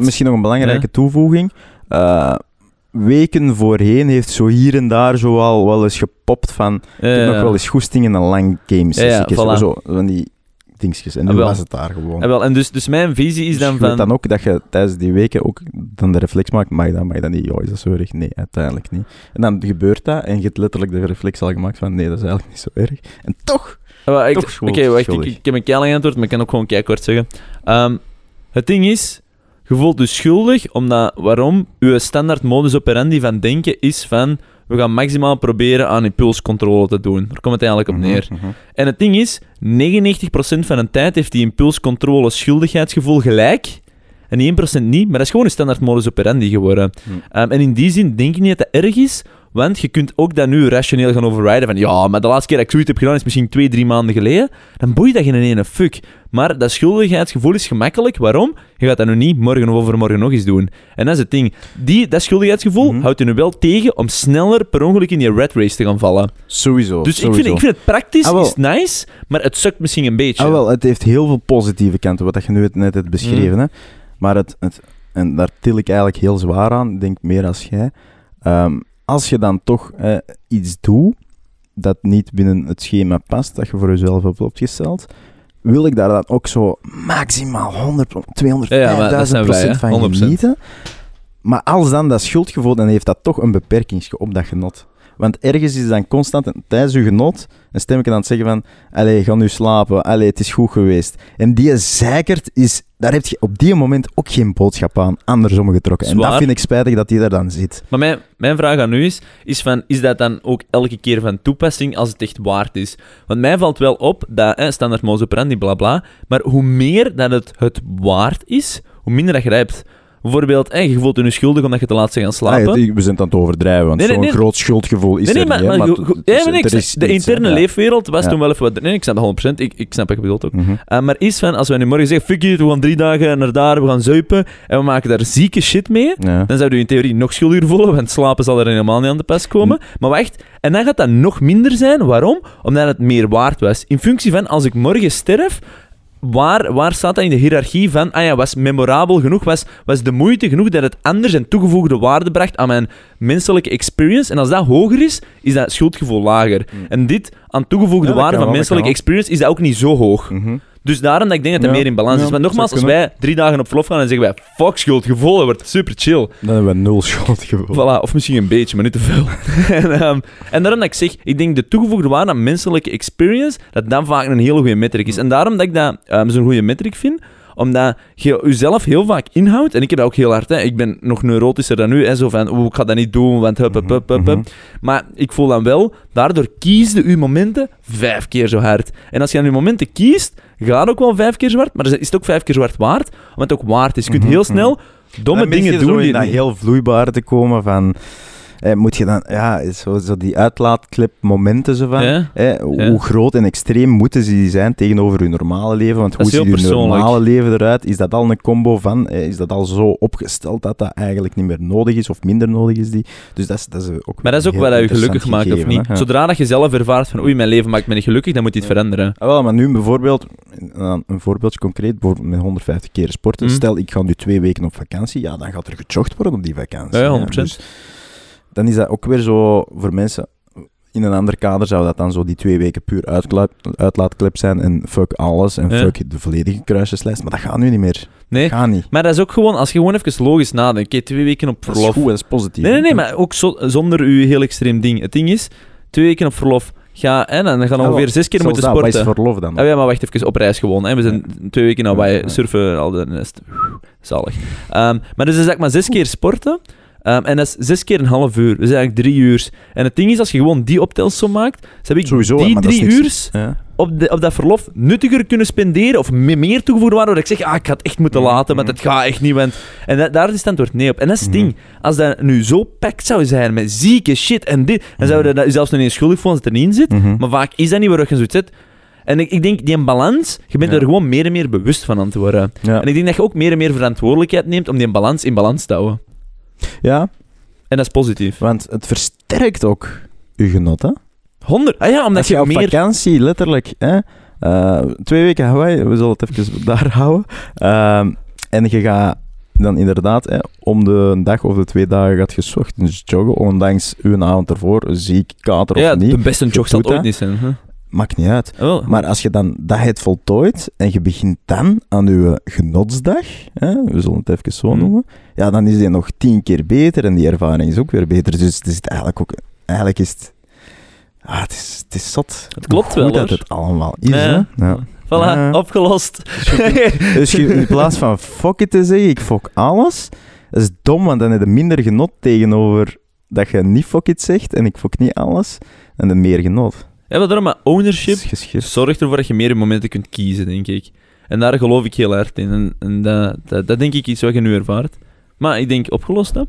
Misschien nog een belangrijke toevoeging. Weken voorheen heeft zo hier en daar zo al wel eens gepopt van... Ik heb nog wel eens goesting in een lang game sessie. Ja, voilà. Zo van die dingetjes. En nu was het daar gewoon. En dus mijn visie is dus dan je van... Je dan ook dat je tijdens die weken ook dan de reflex maakt. Mag dat niet? Is dat zo erg? Nee, uiteindelijk niet. En dan gebeurt dat en je hebt letterlijk de reflex al gemaakt van... Nee, dat is eigenlijk niet zo erg. En toch... Ik heb een keilang antwoord, maar ik kan ook gewoon keikort zeggen. Het ding is... Je voelt je schuldig, omdat waarom? Je standaard modus operandi van denken is van... We gaan maximaal proberen aan impulscontrole te doen. Daar komt het eigenlijk op neer. Mm-hmm. En het ding is, 99% van de tijd heeft die impulscontrole schuldigheidsgevoel gelijk. En 1% niet, maar dat is gewoon een standaard modus operandi geworden. Mm. En in die zin denk ik niet dat dat erg is, want je kunt ook dat nu rationeel gaan overriden van... Ja, maar de laatste keer dat ik zoiets heb gedaan is misschien 2-3 maanden geleden. Dan boeit dat geen ene fuck. Maar dat schuldigheidsgevoel is gemakkelijk. Waarom? Je gaat dat nu niet morgen of overmorgen nog eens doen. En dat is het ding. Dat schuldigheidsgevoel houdt je nu wel tegen om sneller per ongeluk in die rat race te gaan vallen. Sowieso. Dus sowieso. Ik vind het praktisch, is nice, maar het sukt misschien een beetje. Het heeft heel veel positieve kanten, wat je nu net hebt beschreven. Hè? Maar en daar til ik eigenlijk heel zwaar aan, denk meer als jij... Als je dan toch iets doet dat niet binnen het schema past, dat je voor jezelf hebt opgesteld, wil ik daar dan ook zo maximaal 200, 205.000% van genieten. Maar als dan dat schuldgevoel, dan heeft dat toch een beperkingsje op dat genot. Want ergens is dan constant, tijdens je genot, een stemmetje aan het zeggen van, allee, ga nu slapen, allee, het is goed geweest. En die zeikert is, daar heb je op die moment ook geen boodschap aan, andersom getrokken. Zwaar. En dat vind ik spijtig dat die er dan zit. Maar mijn vraag aan u is dat dan ook elke keer van toepassing als het echt waard is? Want mij valt wel op dat, standaard modus operandi, bla bla, maar hoe meer dat het waard is, hoe minder dat je hebt. Bijvoorbeeld, je voelt je nu schuldig omdat je te laat zijn gaan slapen. We zijn het aan het overdrijven, want zo'n groot schuldgevoel is de interne leefwereld was toen wel even wat... Nee, ik snap dat 100%, ik snap wat je bedoelt ook. Mm-hmm. Maar is van, als wij nu morgen zeggen, fuck it, we gaan 3 dagen naar daar, we gaan zuipen, en we maken daar zieke shit mee, dan zou je in theorie nog schuldiger voelen, want slapen zal er helemaal niet aan de pas komen. Maar wacht, en dan gaat dat nog minder zijn. Waarom? Omdat het meer waard was. In functie van, als ik morgen sterf... Waar staat dat in de hiërarchie van... was memorabel genoeg, was de moeite genoeg dat het anders en toegevoegde waarde bracht aan mijn menselijke experience. En als dat hoger is, is dat schuldgevoel lager. Mm. En dit, aan toegevoegde waarde van menselijke experience, is dat ook niet zo hoog. Mm-hmm. Dus daarom dat ik denk dat het meer in balans is. Want nogmaals, als wij 3 dagen op verlof gaan en zeggen wij... Fuck, schuldgevoel, dat wordt super chill. Dan hebben we 0 schuldgevoel. Voilà, of misschien een beetje, maar niet te veel. En daarom dat ik zeg... Ik denk de toegevoegde waarde aan menselijke experience... Dat dan vaak een hele goede metric is. En daarom dat ik dat zo'n goede metric vind... Omdat je jezelf heel vaak inhoudt... En ik heb dat ook heel hard. Ik ben nog neurotischer dan nu. Zo van, ik ga dat niet doen, want hup. Maar ik voel dan wel... Daardoor kiesde je momenten 5 keer zo hard. En als je aan je momenten kiest... Gaat ook wel 5 keer zwart, maar is het ook 5 keer zwart waard? Omdat het ook waard is. Je kunt heel snel domme dingen doen. Die dan heel vloeibaar te komen van... moet je dan... Ja, zo die uitlaatklep momenten zo van... Hoe groot en extreem moeten ze die zijn tegenover hun normale leven? Want hoe ziet hun normale leven eruit? Is dat al een combo van... is dat al zo opgesteld dat dat eigenlijk niet meer nodig is of minder nodig is? Dus dat is ook... Maar dat is ook wat je gelukkig maakt, of niet? Hè? Zodra dat je zelf ervaart van... Oei, mijn leven maakt me niet gelukkig, dan moet iets veranderen. Maar nu bijvoorbeeld... Een voorbeeldje concreet, bijvoorbeeld met 150 keer sporten. Stel, ik ga nu 2 weken op vakantie. Ja, dan gaat er gejogd worden op die vakantie. Ja, 100%. Dan is dat ook weer zo voor mensen... in een ander kader zou dat dan zo die 2 weken puur uitlaatklep zijn en fuck alles en fuck de volledige kruisjeslijst. Maar dat gaat nu niet meer. Nee, dat gaat niet. Maar dat is ook gewoon, als je gewoon even logisch nadenkt, oké, 2 weken op verlof. Dat is goed, dat is positief. Nee, maar ook zonder je heel extreem ding. Het ding is, 2 weken op verlof, en dan gaan we ongeveer 6 keer moeten sporten. Wat is verlof dan? Oh ja, maar wacht even, op reis gewoon. Hè. We zijn 2 weken al bij surfen en al de rest. Zalig. Maar dus zeg maar 6 keer sporten. En dat is 6 keer een half uur. Dus eigenlijk 3 uur. En het ding is, als je gewoon die optelsom maakt, dus heb ik sowieso, die 3 uur op dat verlof nuttiger kunnen spenderen of meer toegevoegd waardoor ik zeg, ik ga het echt moeten laten, want het gaat echt niet. En daar is het antwoord nee op. En dat is het ding. Als dat nu zo packed zou zijn met zieke shit en dit, dan zou je dat zelfs nog eens schuldig voelen als het erin zit. Maar vaak is dat niet waar je zoiets zit. En ik denk, die balans, je bent er gewoon meer en meer bewust van aan te worden. Ja. En ik denk dat je ook meer en meer verantwoordelijkheid neemt om die balans in balans te houden. Ja. En dat is positief. Want het versterkt ook je genot, hè? 100. Omdat je op vakantie, letterlijk, hè? 2 weken Hawaii, we zullen het even daar houden. En je gaat dan inderdaad, hè, om de dag of de 2 dagen gaat je 's ochtends joggen, ondanks uw avond ervoor, ziek, kater of niet. Ja, de beste jog zal het ooit niet zijn, hè? Maakt niet uit. Oh. Maar als je dan dat hebt voltooid en je begint dan aan je genotsdag, hè, we zullen het even zo noemen, ja, dan is die nog 10 keer beter en die ervaring is ook weer beter. Dus het is eigenlijk ook... Eigenlijk is het... het is zot. Het klopt wel, hoor. Hoe goed dat het allemaal is, hè. Ja. Voilà, opgelost. Dus in plaats van fuck it te zeggen, ik fuck alles, dat is dom, want dan heb je minder genot tegenover dat je niet fuck it zegt en ik fuck niet alles, en dan meer genot. Ja, maar daarom, maar ownership zorgt ervoor dat je meer momenten kunt kiezen, denk ik. En daar geloof ik heel hard in. En dat denk ik iets wat je nu ervaart. Maar ik denk, opgelost, hè?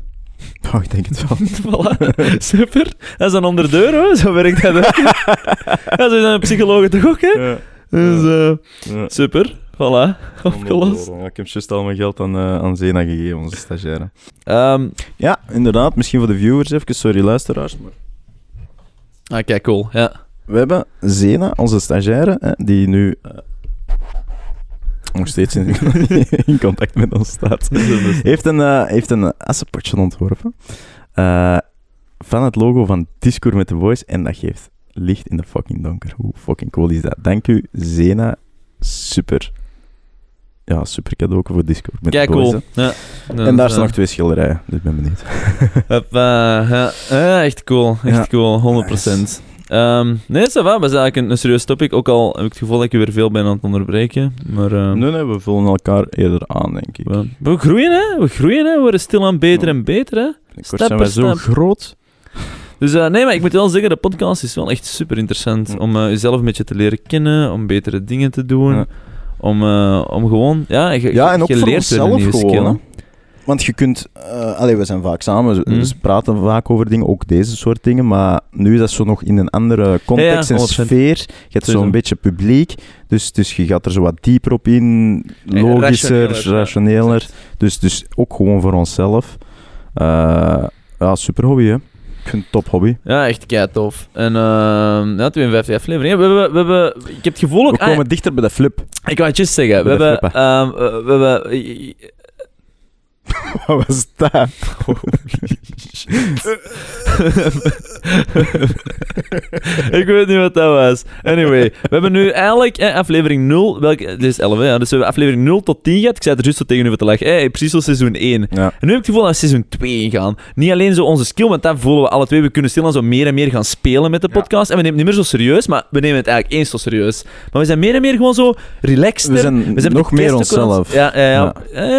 Oh, ik denk het wel. Voilà. Super. Dat is een onderdeur, hoor. Zo werkt dat ook. Dat zijn de psychologen toch ook, hè? Ja. Dus, ja. Super. Voilà. Opgelost. Ik heb juist al mijn geld aan Zena gegeven, onze stagiaire. Ja, inderdaad. Misschien voor de viewers even. Sorry, luisteraars. Maar... Kijk, cool. Ja. We hebben Zena, onze stagiaire, die nu nog steeds in contact met ons staat, heeft een assenpotje ontworpen van het logo van Discours met de boys en dat geeft licht in de fucking donker. Hoe fucking cool is dat? Dank u, Zena. Super. Ja, super cadeau voor Discours met de boys. Kijk, cool. Ja, en daar staan nog 2 schilderijen, dus ik ben benieuwd. Echt cool, cool, 100%. Nice. Nee, ça va, dat is eigenlijk een serieus topic. Ook al heb ik het gevoel dat ik weer veel ben aan het onderbreken. Maar, nee, we vullen elkaar eerder aan, denk ik. We groeien, hè? We worden stilaan beter en beter, hè? Binnenkort zijn wij zo groot. Dus nee, maar ik moet wel zeggen, de podcast is wel echt super interessant. Om jezelf een beetje te leren kennen, om betere dingen te doen. Ja. Om gewoon... Ja, en ook voor onszelf gewoon, hè? Want je kunt... we zijn vaak samen, dus we praten vaak over dingen, ook deze soort dingen, maar nu is dat zo nog in een andere context en sfeer. Je hebt zo'n beetje publiek, dus je gaat er zo wat dieper op in, logischer, rationeler. Dus ook gewoon voor onszelf. Super hobby, hè. Ik vind het top hobby. Ja, echt kei tof. En 52 afleveringen. We hebben... Ik heb het gevoel ook... We komen dichter bij de flip. Ik wou het juist zeggen. We hebben... Wat was dat? Ik weet niet wat dat was. Anyway, we hebben nu eigenlijk aflevering 0. Dit is 11, ja. Dus we hebben aflevering 0 tot 10 gehad. Ik zei het er juist zo tegen u van te lachen. Precies zoals seizoen 1. Ja. En nu heb ik het gevoel dat we seizoen 2 gaan. Niet alleen zo onze skill, want dat voelen we alle twee. We kunnen stilaan zo meer en meer gaan spelen met de podcast. En we nemen het niet meer zo serieus, maar we nemen het eigenlijk eens zo serieus. Maar we zijn meer en meer gewoon zo relaxed. We zijn nog meer onszelf. Ja,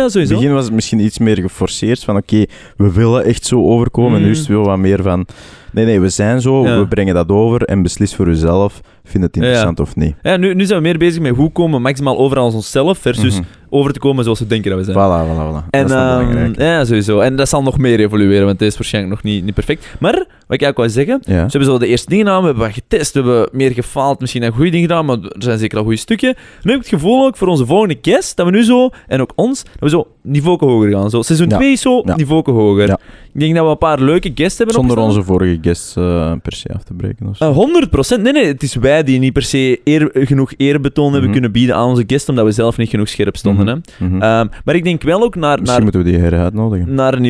sowieso. In het begin was het misschien iets meer geforceerd van oké, we willen echt zo overkomen en nu is het wel wat meer van nee, we zijn zo, we brengen dat over en beslis voor uzelf, vind het interessant of niet. Ja, nu zijn we meer bezig met hoe komen maximaal overal als onszelf versus over te komen zoals we denken dat we zijn. Voilà. En, dat is belangrijk. Ja, sowieso. En dat zal nog meer evolueren, want het is waarschijnlijk nog niet perfect. Maar, wat ik ook wou zeggen, ze hebben zo de eerste dingen gedaan, we hebben wat getest, we hebben meer gefaald, misschien een goede ding gedaan, maar er zijn zeker al goede stukken. Nu heb ik het gevoel ook voor onze volgende guest, dat we nu zo, en ook ons, dat we zo niveauken hoger gaan. Zo, seizoen 2 is zo niveauken hoger. Ja. Ik denk dat we een paar leuke guests hebben zonder onze vorige guests per se af te breken of zo. 100%. Nee, het is wij die niet per se genoeg eerbetoon hebben kunnen bieden aan onze guests, omdat we zelf niet genoeg scherp stonden. Maar ik denk wel ook naar... Misschien moeten we die heruitnodigen. Naar een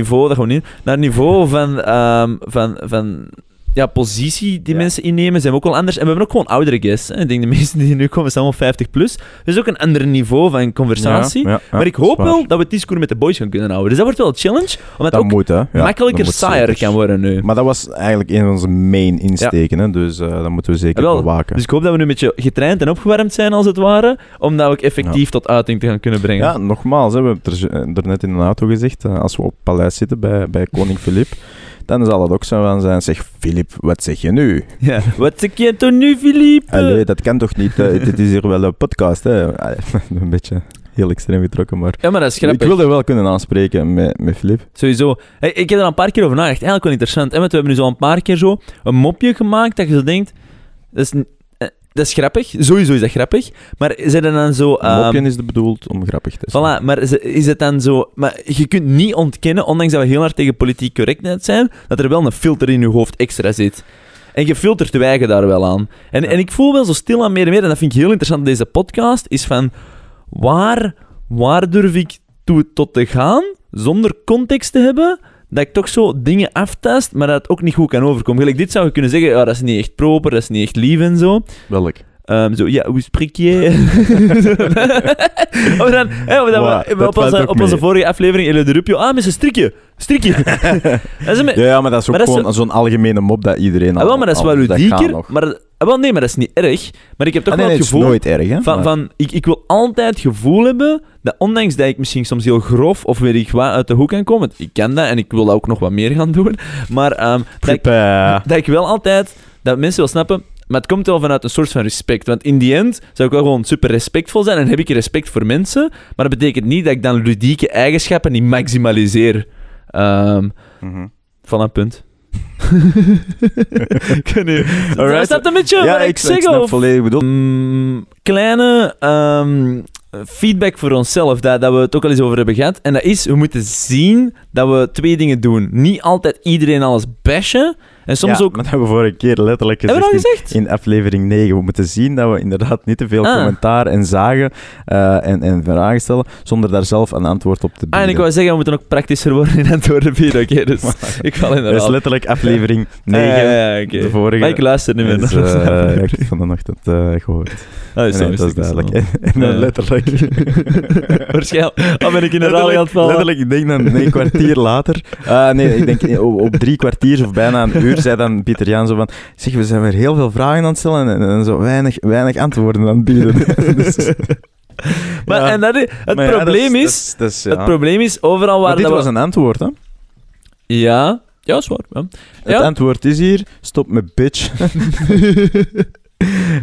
niveau van... ja, positie die mensen innemen zijn we ook wel anders. En we hebben ook gewoon oudere guests. Hè. Ik denk de meesten die nu komen zijn allemaal 50 plus. Dus ook een ander niveau van conversatie. Maar ik hoop wel dat we het Discours met de boys gaan kunnen houden. Dus dat wordt wel een challenge. Omdat dat ook moet, hè. Ja, makkelijker saaier kan worden nu. Maar dat was eigenlijk een van onze main insteken. Ja. Hè. Dus dat moeten we zeker bewaken. Dus ik hoop dat we nu een beetje getraind en opgewarmd zijn, als het ware. Om dat ook effectief tot uiting te gaan kunnen brengen. Ja, nogmaals. Hè, we hebben het er net in de auto gezegd. Als we op het paleis zitten bij koning Filip. Dan zal het ook zo van zijn. Zeg, Filip, wat zeg je nu? Ja, wat zeg je toch nu, Filip? Allee, dat kan toch niet? Dit is hier wel een podcast, hè? Allee, een beetje heel extreem getrokken, maar... Ja, maar dat is grappig. Ik wilde wel kunnen aanspreken met Filip. Sowieso. Hey, ik heb er een paar keer over nagedacht. Eigenlijk wel interessant. Hè? Want we hebben nu zo een paar keer zo een mopje gemaakt dat je zo denkt... Dat is grappig. Sowieso is dat grappig. Maar zijn er dan zo... Mopjen is bedoeld om grappig te zijn. Voilà, maar is het dan zo... Maar je kunt niet ontkennen, ondanks dat we heel hard tegen politiek correctheid zijn, dat er wel een filter in je hoofd extra zit. En je filtert je eigen daar wel aan. En ik voel wel zo stil aan meer en meer, en dat vind ik heel interessant in deze podcast, is van... Waar durf ik tot te gaan, zonder context te hebben... Dat ik toch zo dingen aftast, maar dat het ook niet goed kan overkomen. Gelijk, dit zou je kunnen zeggen, ja, dat is niet echt proper, dat is niet echt lief en zo. Welk? Zo, ja, hoe spreek je? Of dan, op onze vorige aflevering, in de Rupio, met zijn strikje. Ja, maar dat is ook maar gewoon zo'n algemene mop dat iedereen al... maar dat is wel ludieker. Nee, maar dat is niet erg. Maar ik heb toch wel het gevoel... Het is nooit erg, hè? Ik wil altijd het gevoel hebben dat, ondanks dat ik misschien soms heel grof of weet ik wat uit de hoek kan komen, ik ken dat en ik wil dat ook nog wat meer gaan doen, maar dat ik wel altijd... Dat mensen wel snappen... Maar het komt wel vanuit een soort van respect. Want in die end zou ik wel gewoon super respectvol zijn en heb ik respect voor mensen. Maar dat betekent niet dat ik dan ludieke eigenschappen niet maximaliseer. Van een punt. Is dat een beetje wat ik zeg? Ja, ik volledig bedoel. Kleine feedback voor onszelf, dat we het ook al eens over hebben gehad. En dat is, we moeten zien dat we twee dingen doen. Niet altijd iedereen alles bashen. En soms ook... dat hebben we vorige keer letterlijk gezegd? In aflevering 9. We moeten zien dat we inderdaad niet te veel commentaar en zagen en vragen stellen, zonder daar zelf een antwoord op te bieden. En ik wou zeggen, we moeten ook praktischer worden in antwoorden bieden. Oké, dus ik val inderdaad. Dat is letterlijk aflevering 9. De vorige. Maar ik luister niet meer. Ik heb van de ochtend gehoord. Dat is duidelijk. En letterlijk. Waarschijnlijk. Dan ben ik inderdaad aan het vallen. Letterlijk, ik denk dan een kwartier later. Ik denk op 3 kwartiers of bijna een uur. Zei dan Pieter Jan zo van, zeg, we zijn weer heel veel vragen aan het stellen en zo weinig antwoorden aan het bieden. Het probleem is overal waar... Dit was een antwoord, hè? Ja, is waar. Ja. Het antwoord is hier, stop met bitch.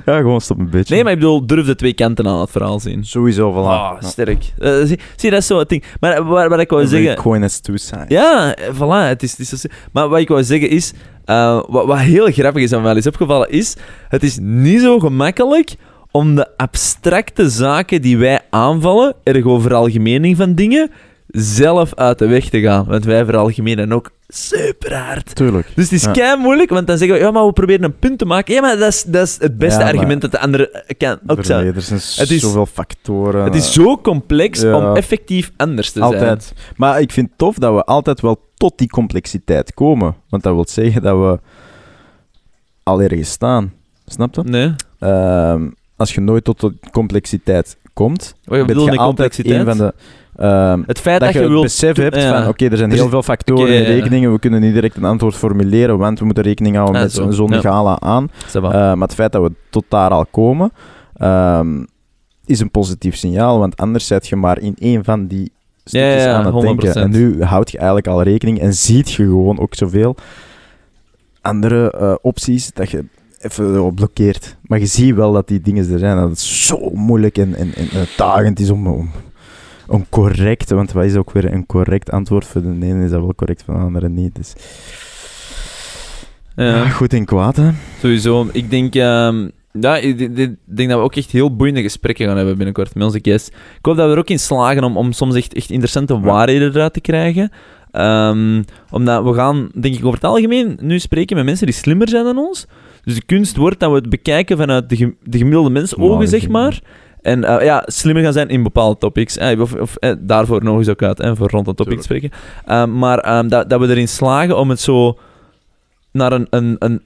Ja, gewoon stop een beetje. Nee, maar ik bedoel, durf de twee kanten aan het verhaal zien. Sowieso, voilà. Sterk. Zie, dat is zo het ding. Maar wat ik wou zeggen... The coin has two sides. Ja, voilà. Het is... Maar wat ik wou zeggen is... Wat heel grappig is aan mij is opgevallen is... Het is niet zo gemakkelijk om de abstracte zaken die wij aanvallen... ergo veralgemening van dingen... zelf uit de weg te gaan. Want wij veralgemenen ook super hard. Tuurlijk. Dus het is kei moeilijk, want dan zeggen we, ja, maar we proberen een punt te maken. Ja, maar dat is het beste argument dat de andere kan ook zijn. Er zijn zoveel factoren. Het is zo complex om effectief anders te zijn. Altijd. Maar ik vind het tof dat we altijd wel tot die complexiteit komen. Want dat wil zeggen dat we al ergens staan. Snap je? Nee. Als je nooit tot de complexiteit komt, ben je altijd een van de... Het feit dat je het besef hebt van oké, er zijn heel veel factoren en rekeningen, we kunnen niet direct een antwoord formuleren, want we moeten rekening houden met zo'n gala aan. Maar het feit dat we tot daar al komen, is een positief signaal, want anders zet je maar in één van die stukjes aan het 100%. Denken. En nu houd je eigenlijk al rekening en ziet je gewoon ook zoveel andere opties dat je even blokkeert. Maar je ziet wel dat die dingen er zijn, dat het zo moeilijk en uitdagend is om correct, want wat is ook weer een correct antwoord? Voor de ene is dat wel correct, voor de andere niet. Dus... Ja, goed en kwaad, hè? Sowieso. Ik denk, ik denk dat we ook echt heel boeiende gesprekken gaan hebben binnenkort met onze guest. Ik hoop dat we er ook in slagen om soms echt interessante waarheden eruit te krijgen. Omdat we gaan, denk ik, over het algemeen nu spreken met mensen die slimmer zijn dan ons. Dus de kunst wordt dat we het bekijken vanuit de gemiddelde mensogen, zeg maar. En slimmer gaan zijn in bepaalde topics. Daarvoor nog eens ook uit, voor rond een topic te spreken. Maar dat we erin slagen om het zo naar een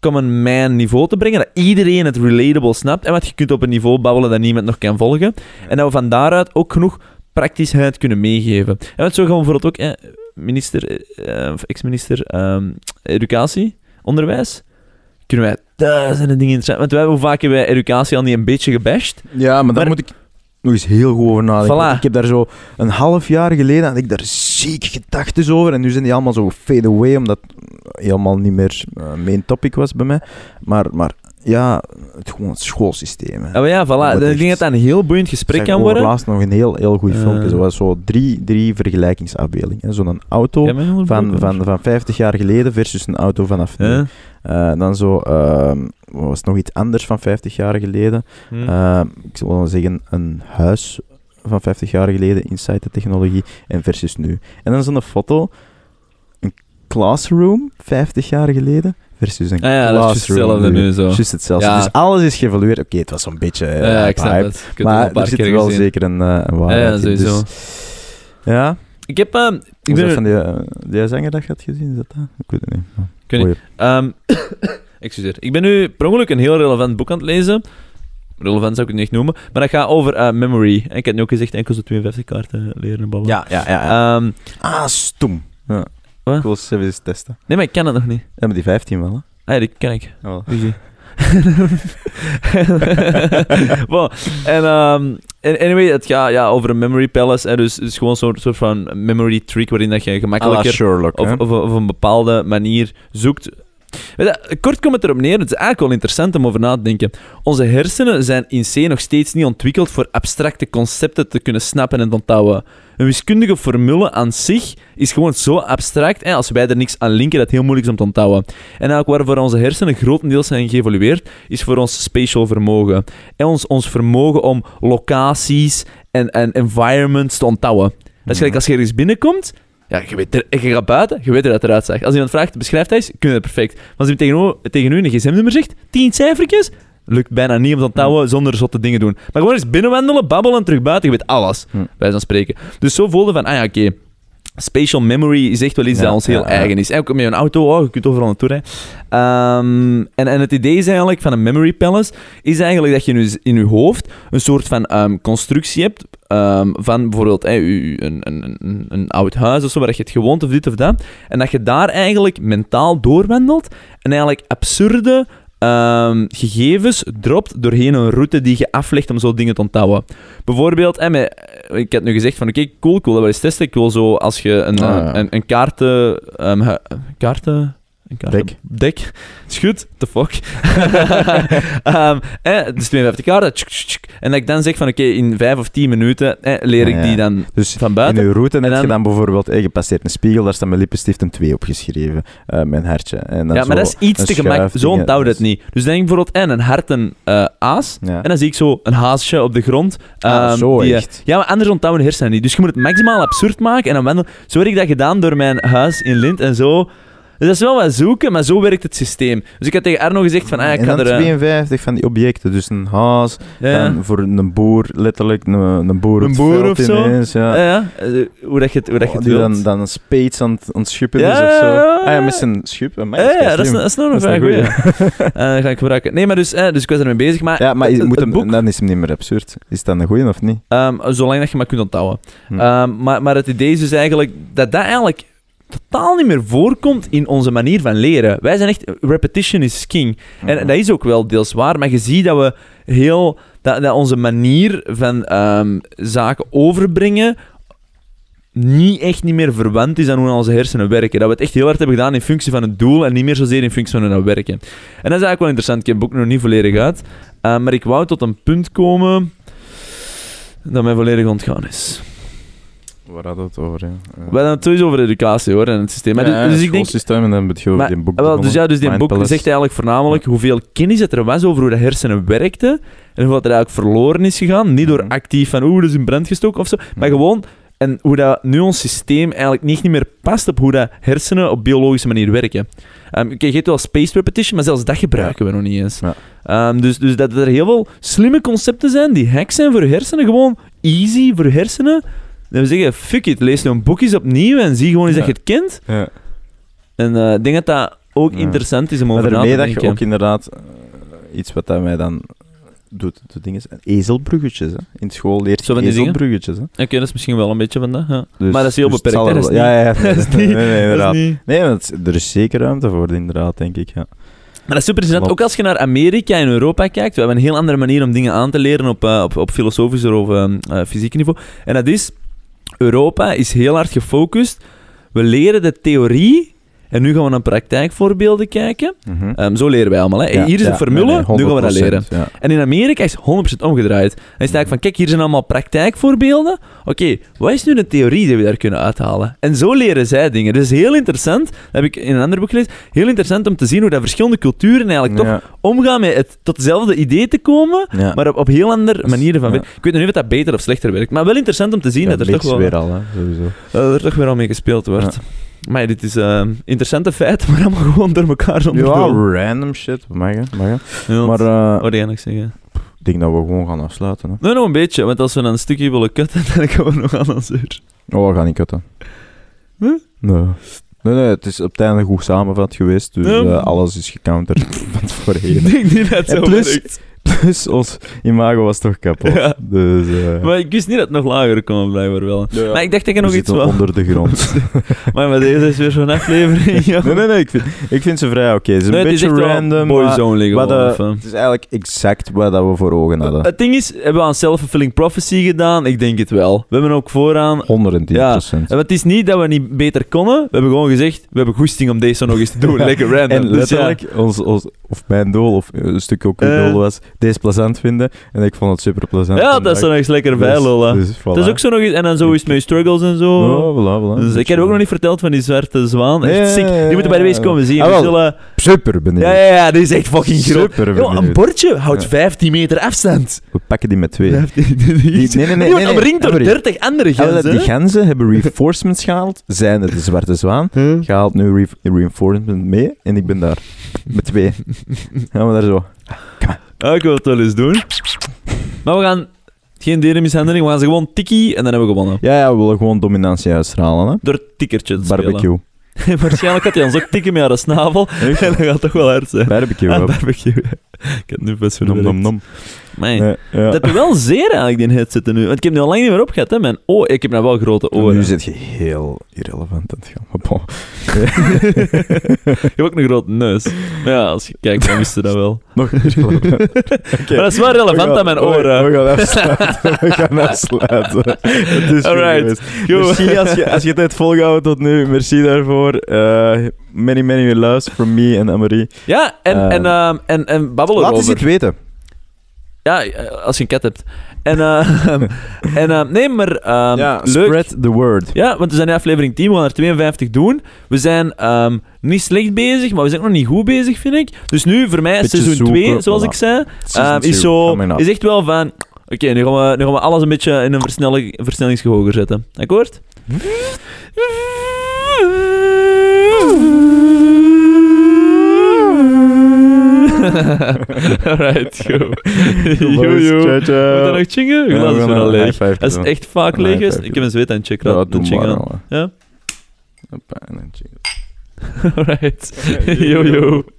common man niveau te brengen, dat iedereen het relatable snapt en wat je kunt op een niveau babbelen dat niemand nog kan volgen. En dat we van daaruit ook genoeg praktischheid kunnen meegeven. En wat zo gaan we bijvoorbeeld ook, ex-minister educatie, onderwijs, kunnen wij duizenden dingen in zijn. Want wij, hoe vaak hebben wij educatie al niet een beetje gebashed? Ja, maar daar moet ik nog eens heel goed over nadenken. Voilà. Ik heb daar zo een half jaar geleden, had ik daar ziek gedachten over. En nu zijn die allemaal zo fade away, omdat het helemaal niet meer main topic was bij mij. Maar ja, het gewoon het schoolsysteem. Hè. Oh ja, voilà. Ik denk dat dat een heel boeiend gesprek kan worden. Ik zag laatst nog een heel goed filmpje. Zo drie vergelijkingsafbeeldingen. Zo'n auto van 50 jaar geleden versus een auto vanaf nu. Dan zo... was het nog iets anders van 50 jaar geleden? Ik zal wel zeggen, een huis van 50 jaar geleden, inside de technologie, en versus nu. En dan zo'n foto... Een classroom, 50 jaar geleden... Versus een classroom. Juist hetzelfde. Ja. Dus alles is geëvalueerd. Oké, het was zo'n beetje vibe. Maar er zit wel zeker een waarheid in. Ja, sowieso. Dus, ja. Ik heb... ik ben van die zanger dat je had gezien? Is dat dat? Ik weet het niet. Ik weet niet. Excuseer. Ik ben nu per ongeluk een heel relevant boek aan het lezen. Relevant zou ik het niet noemen. Maar dat gaat over memory. En ik had nu ook gezegd enkel zo'n 52 kaarten leren babbelen. Ja. Stoem. Ja. Ik wil ze eens testen. Nee, maar ik kan het nog niet. Ja, maar die 15 wel, hè? Ah, ja, die ken ik. Oh. Wow. En anyway, het gaat over een memory palace. En dus gewoon zo'n soort van memory trick waarin dat je gemakkelijker Sherlock, of een bepaalde manier zoekt. Kort komt het erop neer, het is eigenlijk wel interessant om over na te denken. Onze hersenen zijn in C nog steeds niet ontwikkeld voor abstracte concepten te kunnen snappen en onthouden. Een wiskundige formule aan zich is gewoon zo abstract, en als wij er niks aan linken, dat het heel moeilijk is om te onthouden. En eigenlijk waarvoor onze hersenen grotendeels zijn geëvolueerd, is voor ons spatial vermogen. En ons vermogen om locaties en environments te onthouden. Dat is gelijk als je ergens binnenkomt... Ja, je gaat buiten, je weet hoe dat eruit zag. Als iemand vraagt, beschrijft hij eens, kun je dat perfect. Maar als iemand tegen u een gsm-nummer zegt, 10 cijfertjes, lukt bijna niet om te onthouden zonder zotte dingen doen. Maar gewoon eens binnenwandelen, babbelen en terug buiten, je weet alles. Wij zijn spreken. Dus zo voelde van, oké, spatial memory is echt wel iets dat ons heel eigen is. En ook met een auto, je kunt overal naartoe rijden. En het idee is eigenlijk van een memory palace, is eigenlijk dat je in je hoofd een soort van constructie hebt, van bijvoorbeeld een oud huis of zo, waar je het gewoond of dit of dat. En dat je daar eigenlijk mentaal doorwandelt en eigenlijk absurde gegevens dropt doorheen een route die je aflegt om zo dingen te onthouden. Bijvoorbeeld, ik had nu gezegd van oké, cool, ik wil dat wel eens testen. Ik wil zo, als je een kaarten... Dek. Is goed. The fuck. Dus 52 kaarten. En dat ik dan zeg van oké, in 5 of 10 minuten leer ik die dan dus van buiten. In je route heb je dan bijvoorbeeld, je passeert een spiegel, daar staat mijn lippenstift een 2 opgeschreven. Mijn hartje. En dan maar dat is iets te gemakkelijk. Zo onthoud het niet. Dus denk ik bijvoorbeeld een hart en aas. Ja. En dan zie ik zo een haasje op de grond. Echt? Ja, maar anders onthouden hersenen niet. Dus je moet het maximaal absurd maken. En dan zo werd ik dat gedaan door mijn huis in Lint en zo. Dus dat is wel wat zoeken, maar zo werkt het systeem. Dus ik had tegen Arno gezegd van... ik kan er 52 van die objecten, dus een haas, voor een boer, letterlijk, een boer op het veld ineens. Hoe dat je het wilt. Dan een spades aan het ontschuppen is of zo. Met zijn schub. Dat is nog een vraag. Dat ga ik gebruiken. Nee, maar dus ik was ermee bezig, maar... Ja, maar dan is hem niet meer absurd. Is dat een goeie of niet? Zolang dat je maar kunt onthouden. Maar het idee is dus eigenlijk dat eigenlijk... totaal niet meer voorkomt in onze manier van leren. Wij zijn echt... Repetition is king. En dat is ook wel deels waar, maar je ziet dat we heel... Dat onze manier van zaken overbrengen niet meer verwant is aan hoe onze hersenen werken. Dat we het echt heel hard hebben gedaan in functie van het doel en niet meer zozeer in functie van hoe we werken. En dat is eigenlijk wel interessant. Ik heb het boek nog niet volledig uit. Maar ik wou tot een punt komen dat mij volledig ontgaan is. Waar hadden we het over? We hadden het sowieso over educatie hoor, en het systeem. Dus ik denk, systeem en dan heb je over die boek. Dus die boek zegt eigenlijk voornamelijk hoeveel kennis er was over hoe de hersenen werkten en hoeveel er eigenlijk verloren is gegaan. Niet door actief van dat is in brand gestoken of zo, maar gewoon en hoe dat nu ons systeem eigenlijk niet meer past op hoe dat hersenen op biologische manier werken. Je hebt wel spaced repetition, maar zelfs dat gebruiken we nog niet eens. Ja. Dus dat er heel veel slimme concepten zijn die hacks zijn voor hersenen, gewoon easy voor hersenen. Dan zeggen we, fuck it, lees nu een boekjes opnieuw en zie gewoon eens dat je het kent. En ik denk dat ook interessant is om over na te denken. Maar daarmee dat je ook inderdaad iets wat dat mij dan doet dingen zijn. Ezelbruggetjes, hè. In school leert je ezelbruggetjes. Oké, dat is misschien wel een beetje van dat. Ja. Dus, maar dat is heel beperkt. Dat is niet... Ja, dat is niet. Nee, inderdaad. Is niet... Nee, maar er is zeker ruimte voor, inderdaad, denk ik. Ja. Maar dat is super interessant. Ook als je naar Amerika en Europa kijkt, we hebben een heel andere manier om dingen aan te leren op filosofischer of fysiek niveau. En dat is, Europa is heel hard gefocust. We leren de theorie en nu gaan we naar praktijkvoorbeelden kijken. Mm-hmm. Zo leren wij allemaal. Hè. Ja, hier is een formule, nu gaan we dat leren. Ja. En in Amerika is het 100% omgedraaid. Dan is het eigenlijk van, kijk, hier zijn allemaal praktijkvoorbeelden. Oké, wat is nu de theorie die we daar kunnen uithalen? En zo leren zij dingen. Dus heel interessant, dat heb ik in een ander boek gelezen, heel interessant om te zien hoe dat verschillende culturen eigenlijk toch omgaan met het tot dezelfde idee te komen, maar op heel andere manieren van werken. Ik weet nog niet of dat beter of slechter werkt, maar wel interessant om te zien dat er toch wel... Weer al, hè, sowieso. Dat er toch weer al mee gespeeld wordt. Ja. Maar dit is interessante feiten, maar allemaal gewoon door elkaar zonder doel. Ja, random shit. Mag je? Ja, maar... Wat ga ik zeggen? Ik denk dat we gewoon gaan afsluiten. Hè. Nee, nog een beetje. Want als we dan een stukje willen kutten, dan gaan we nog aan ons uur. Oh, we gaan niet kutten. Huh? Nee, het is op het einde goed samenvat geweest. Dus alles is gecounterd van tevoren. Ik denk niet dat het zo werkt. Dus ons imago was toch kapot. Ja. Dus, maar ik wist niet dat het nog lager kon, blijkbaar wel. Ja. Maar ik dacht dat je nog iets wel... onder de grond. maar deze is weer zo'n aflevering, joh. Nee, ik vind ze vrij oké. Het is een beetje random, boys only gewoon. Het is eigenlijk exact wat we voor ogen hadden. Het ding is, hebben we aan self-fulfilling prophecy gedaan? Ik denk het wel. We hebben ook vooraan... 110%. Ja. En het is niet dat we niet beter konden. We hebben gewoon gezegd, we hebben goesting om deze nog eens te doen. Lekker random. En letterlijk, of mijn doel, of een stuk ook uw doel was... deze plezant vinden, en ik vond het super plezant. Ja, dat is dan nog eens lekker bij, Lola. Dus, voilà. Dat is ook zo nog eens, en dan zo is mijn struggles en zo. Oh, voilà. Dus ik heb ook nog niet verteld van die zwarte zwaan. Echt ziek. Die moeten bij de wees komen zien. Super benieuwd. Ja, die is echt fucking groot. Yo, een bordje houdt 15 meter afstand. We pakken die met 2. Die wordt omringd door 30 andere ganzen. Die ganzen hebben reinforcements gehaald, zijn het de zwarte zwaan. Je haalt nu reinforcement mee, en ik ben daar. Met 2. Gaan we daar zo. Kom ik wil het wel eens doen. Maar we gaan geen dierenmishandeling, we gaan ze gewoon tikkie en dan hebben we gewonnen. Ja, we willen gewoon dominantie uitstralen. Hè? Door tikkertje te spelen. Barbecue. Waarschijnlijk had hij ons ook tikken met haar snavel. Echt? En dat gaat toch wel hard zijn. Barbecue. Ik heb nu best verwerkt. Nom. Nee, ja. Dat doet wel zeer eigenlijk, die headset nu. Want ik heb nu al lang niet meer opgehad, hè. Mijn ik heb nou wel grote oren. En nu zit je heel irrelevant aan het gaan. Maar bon. Je hebt ook een grote neus. Maar ja, als je kijkt, dan wist je dat wel. Nog irrelevant. Okay. Maar dat is wel relevant aan mijn oren. We gaan afsluiten. Het is alright. Merci als je het hebt volgehouden tot nu. Merci daarvoor. Many loves from me en Anne-Marie. Ja, en babbel erover. Laat eens iets weten. Ja, als je een kat hebt. Leuk. Spread the word. Ja, want we zijn in aflevering 10, we gaan er 52 doen. We zijn niet slecht bezig, maar we zijn ook nog niet goed bezig, vind ik. Dus nu, voor mij, beetje seizoen 2, zoals ik zei, is echt wel van... Oké, nu gaan we alles een beetje in een versnellingsje hoger zetten. Akkoord? Alright, yo. Ciao, ciao. Moet dat nog chingen? Glas is wel leeg. Als het echt vaak leeg is, ik heb een zweet aan check. Ja, doe maar al. Ja? Een pijn aan check. Alright. Yo.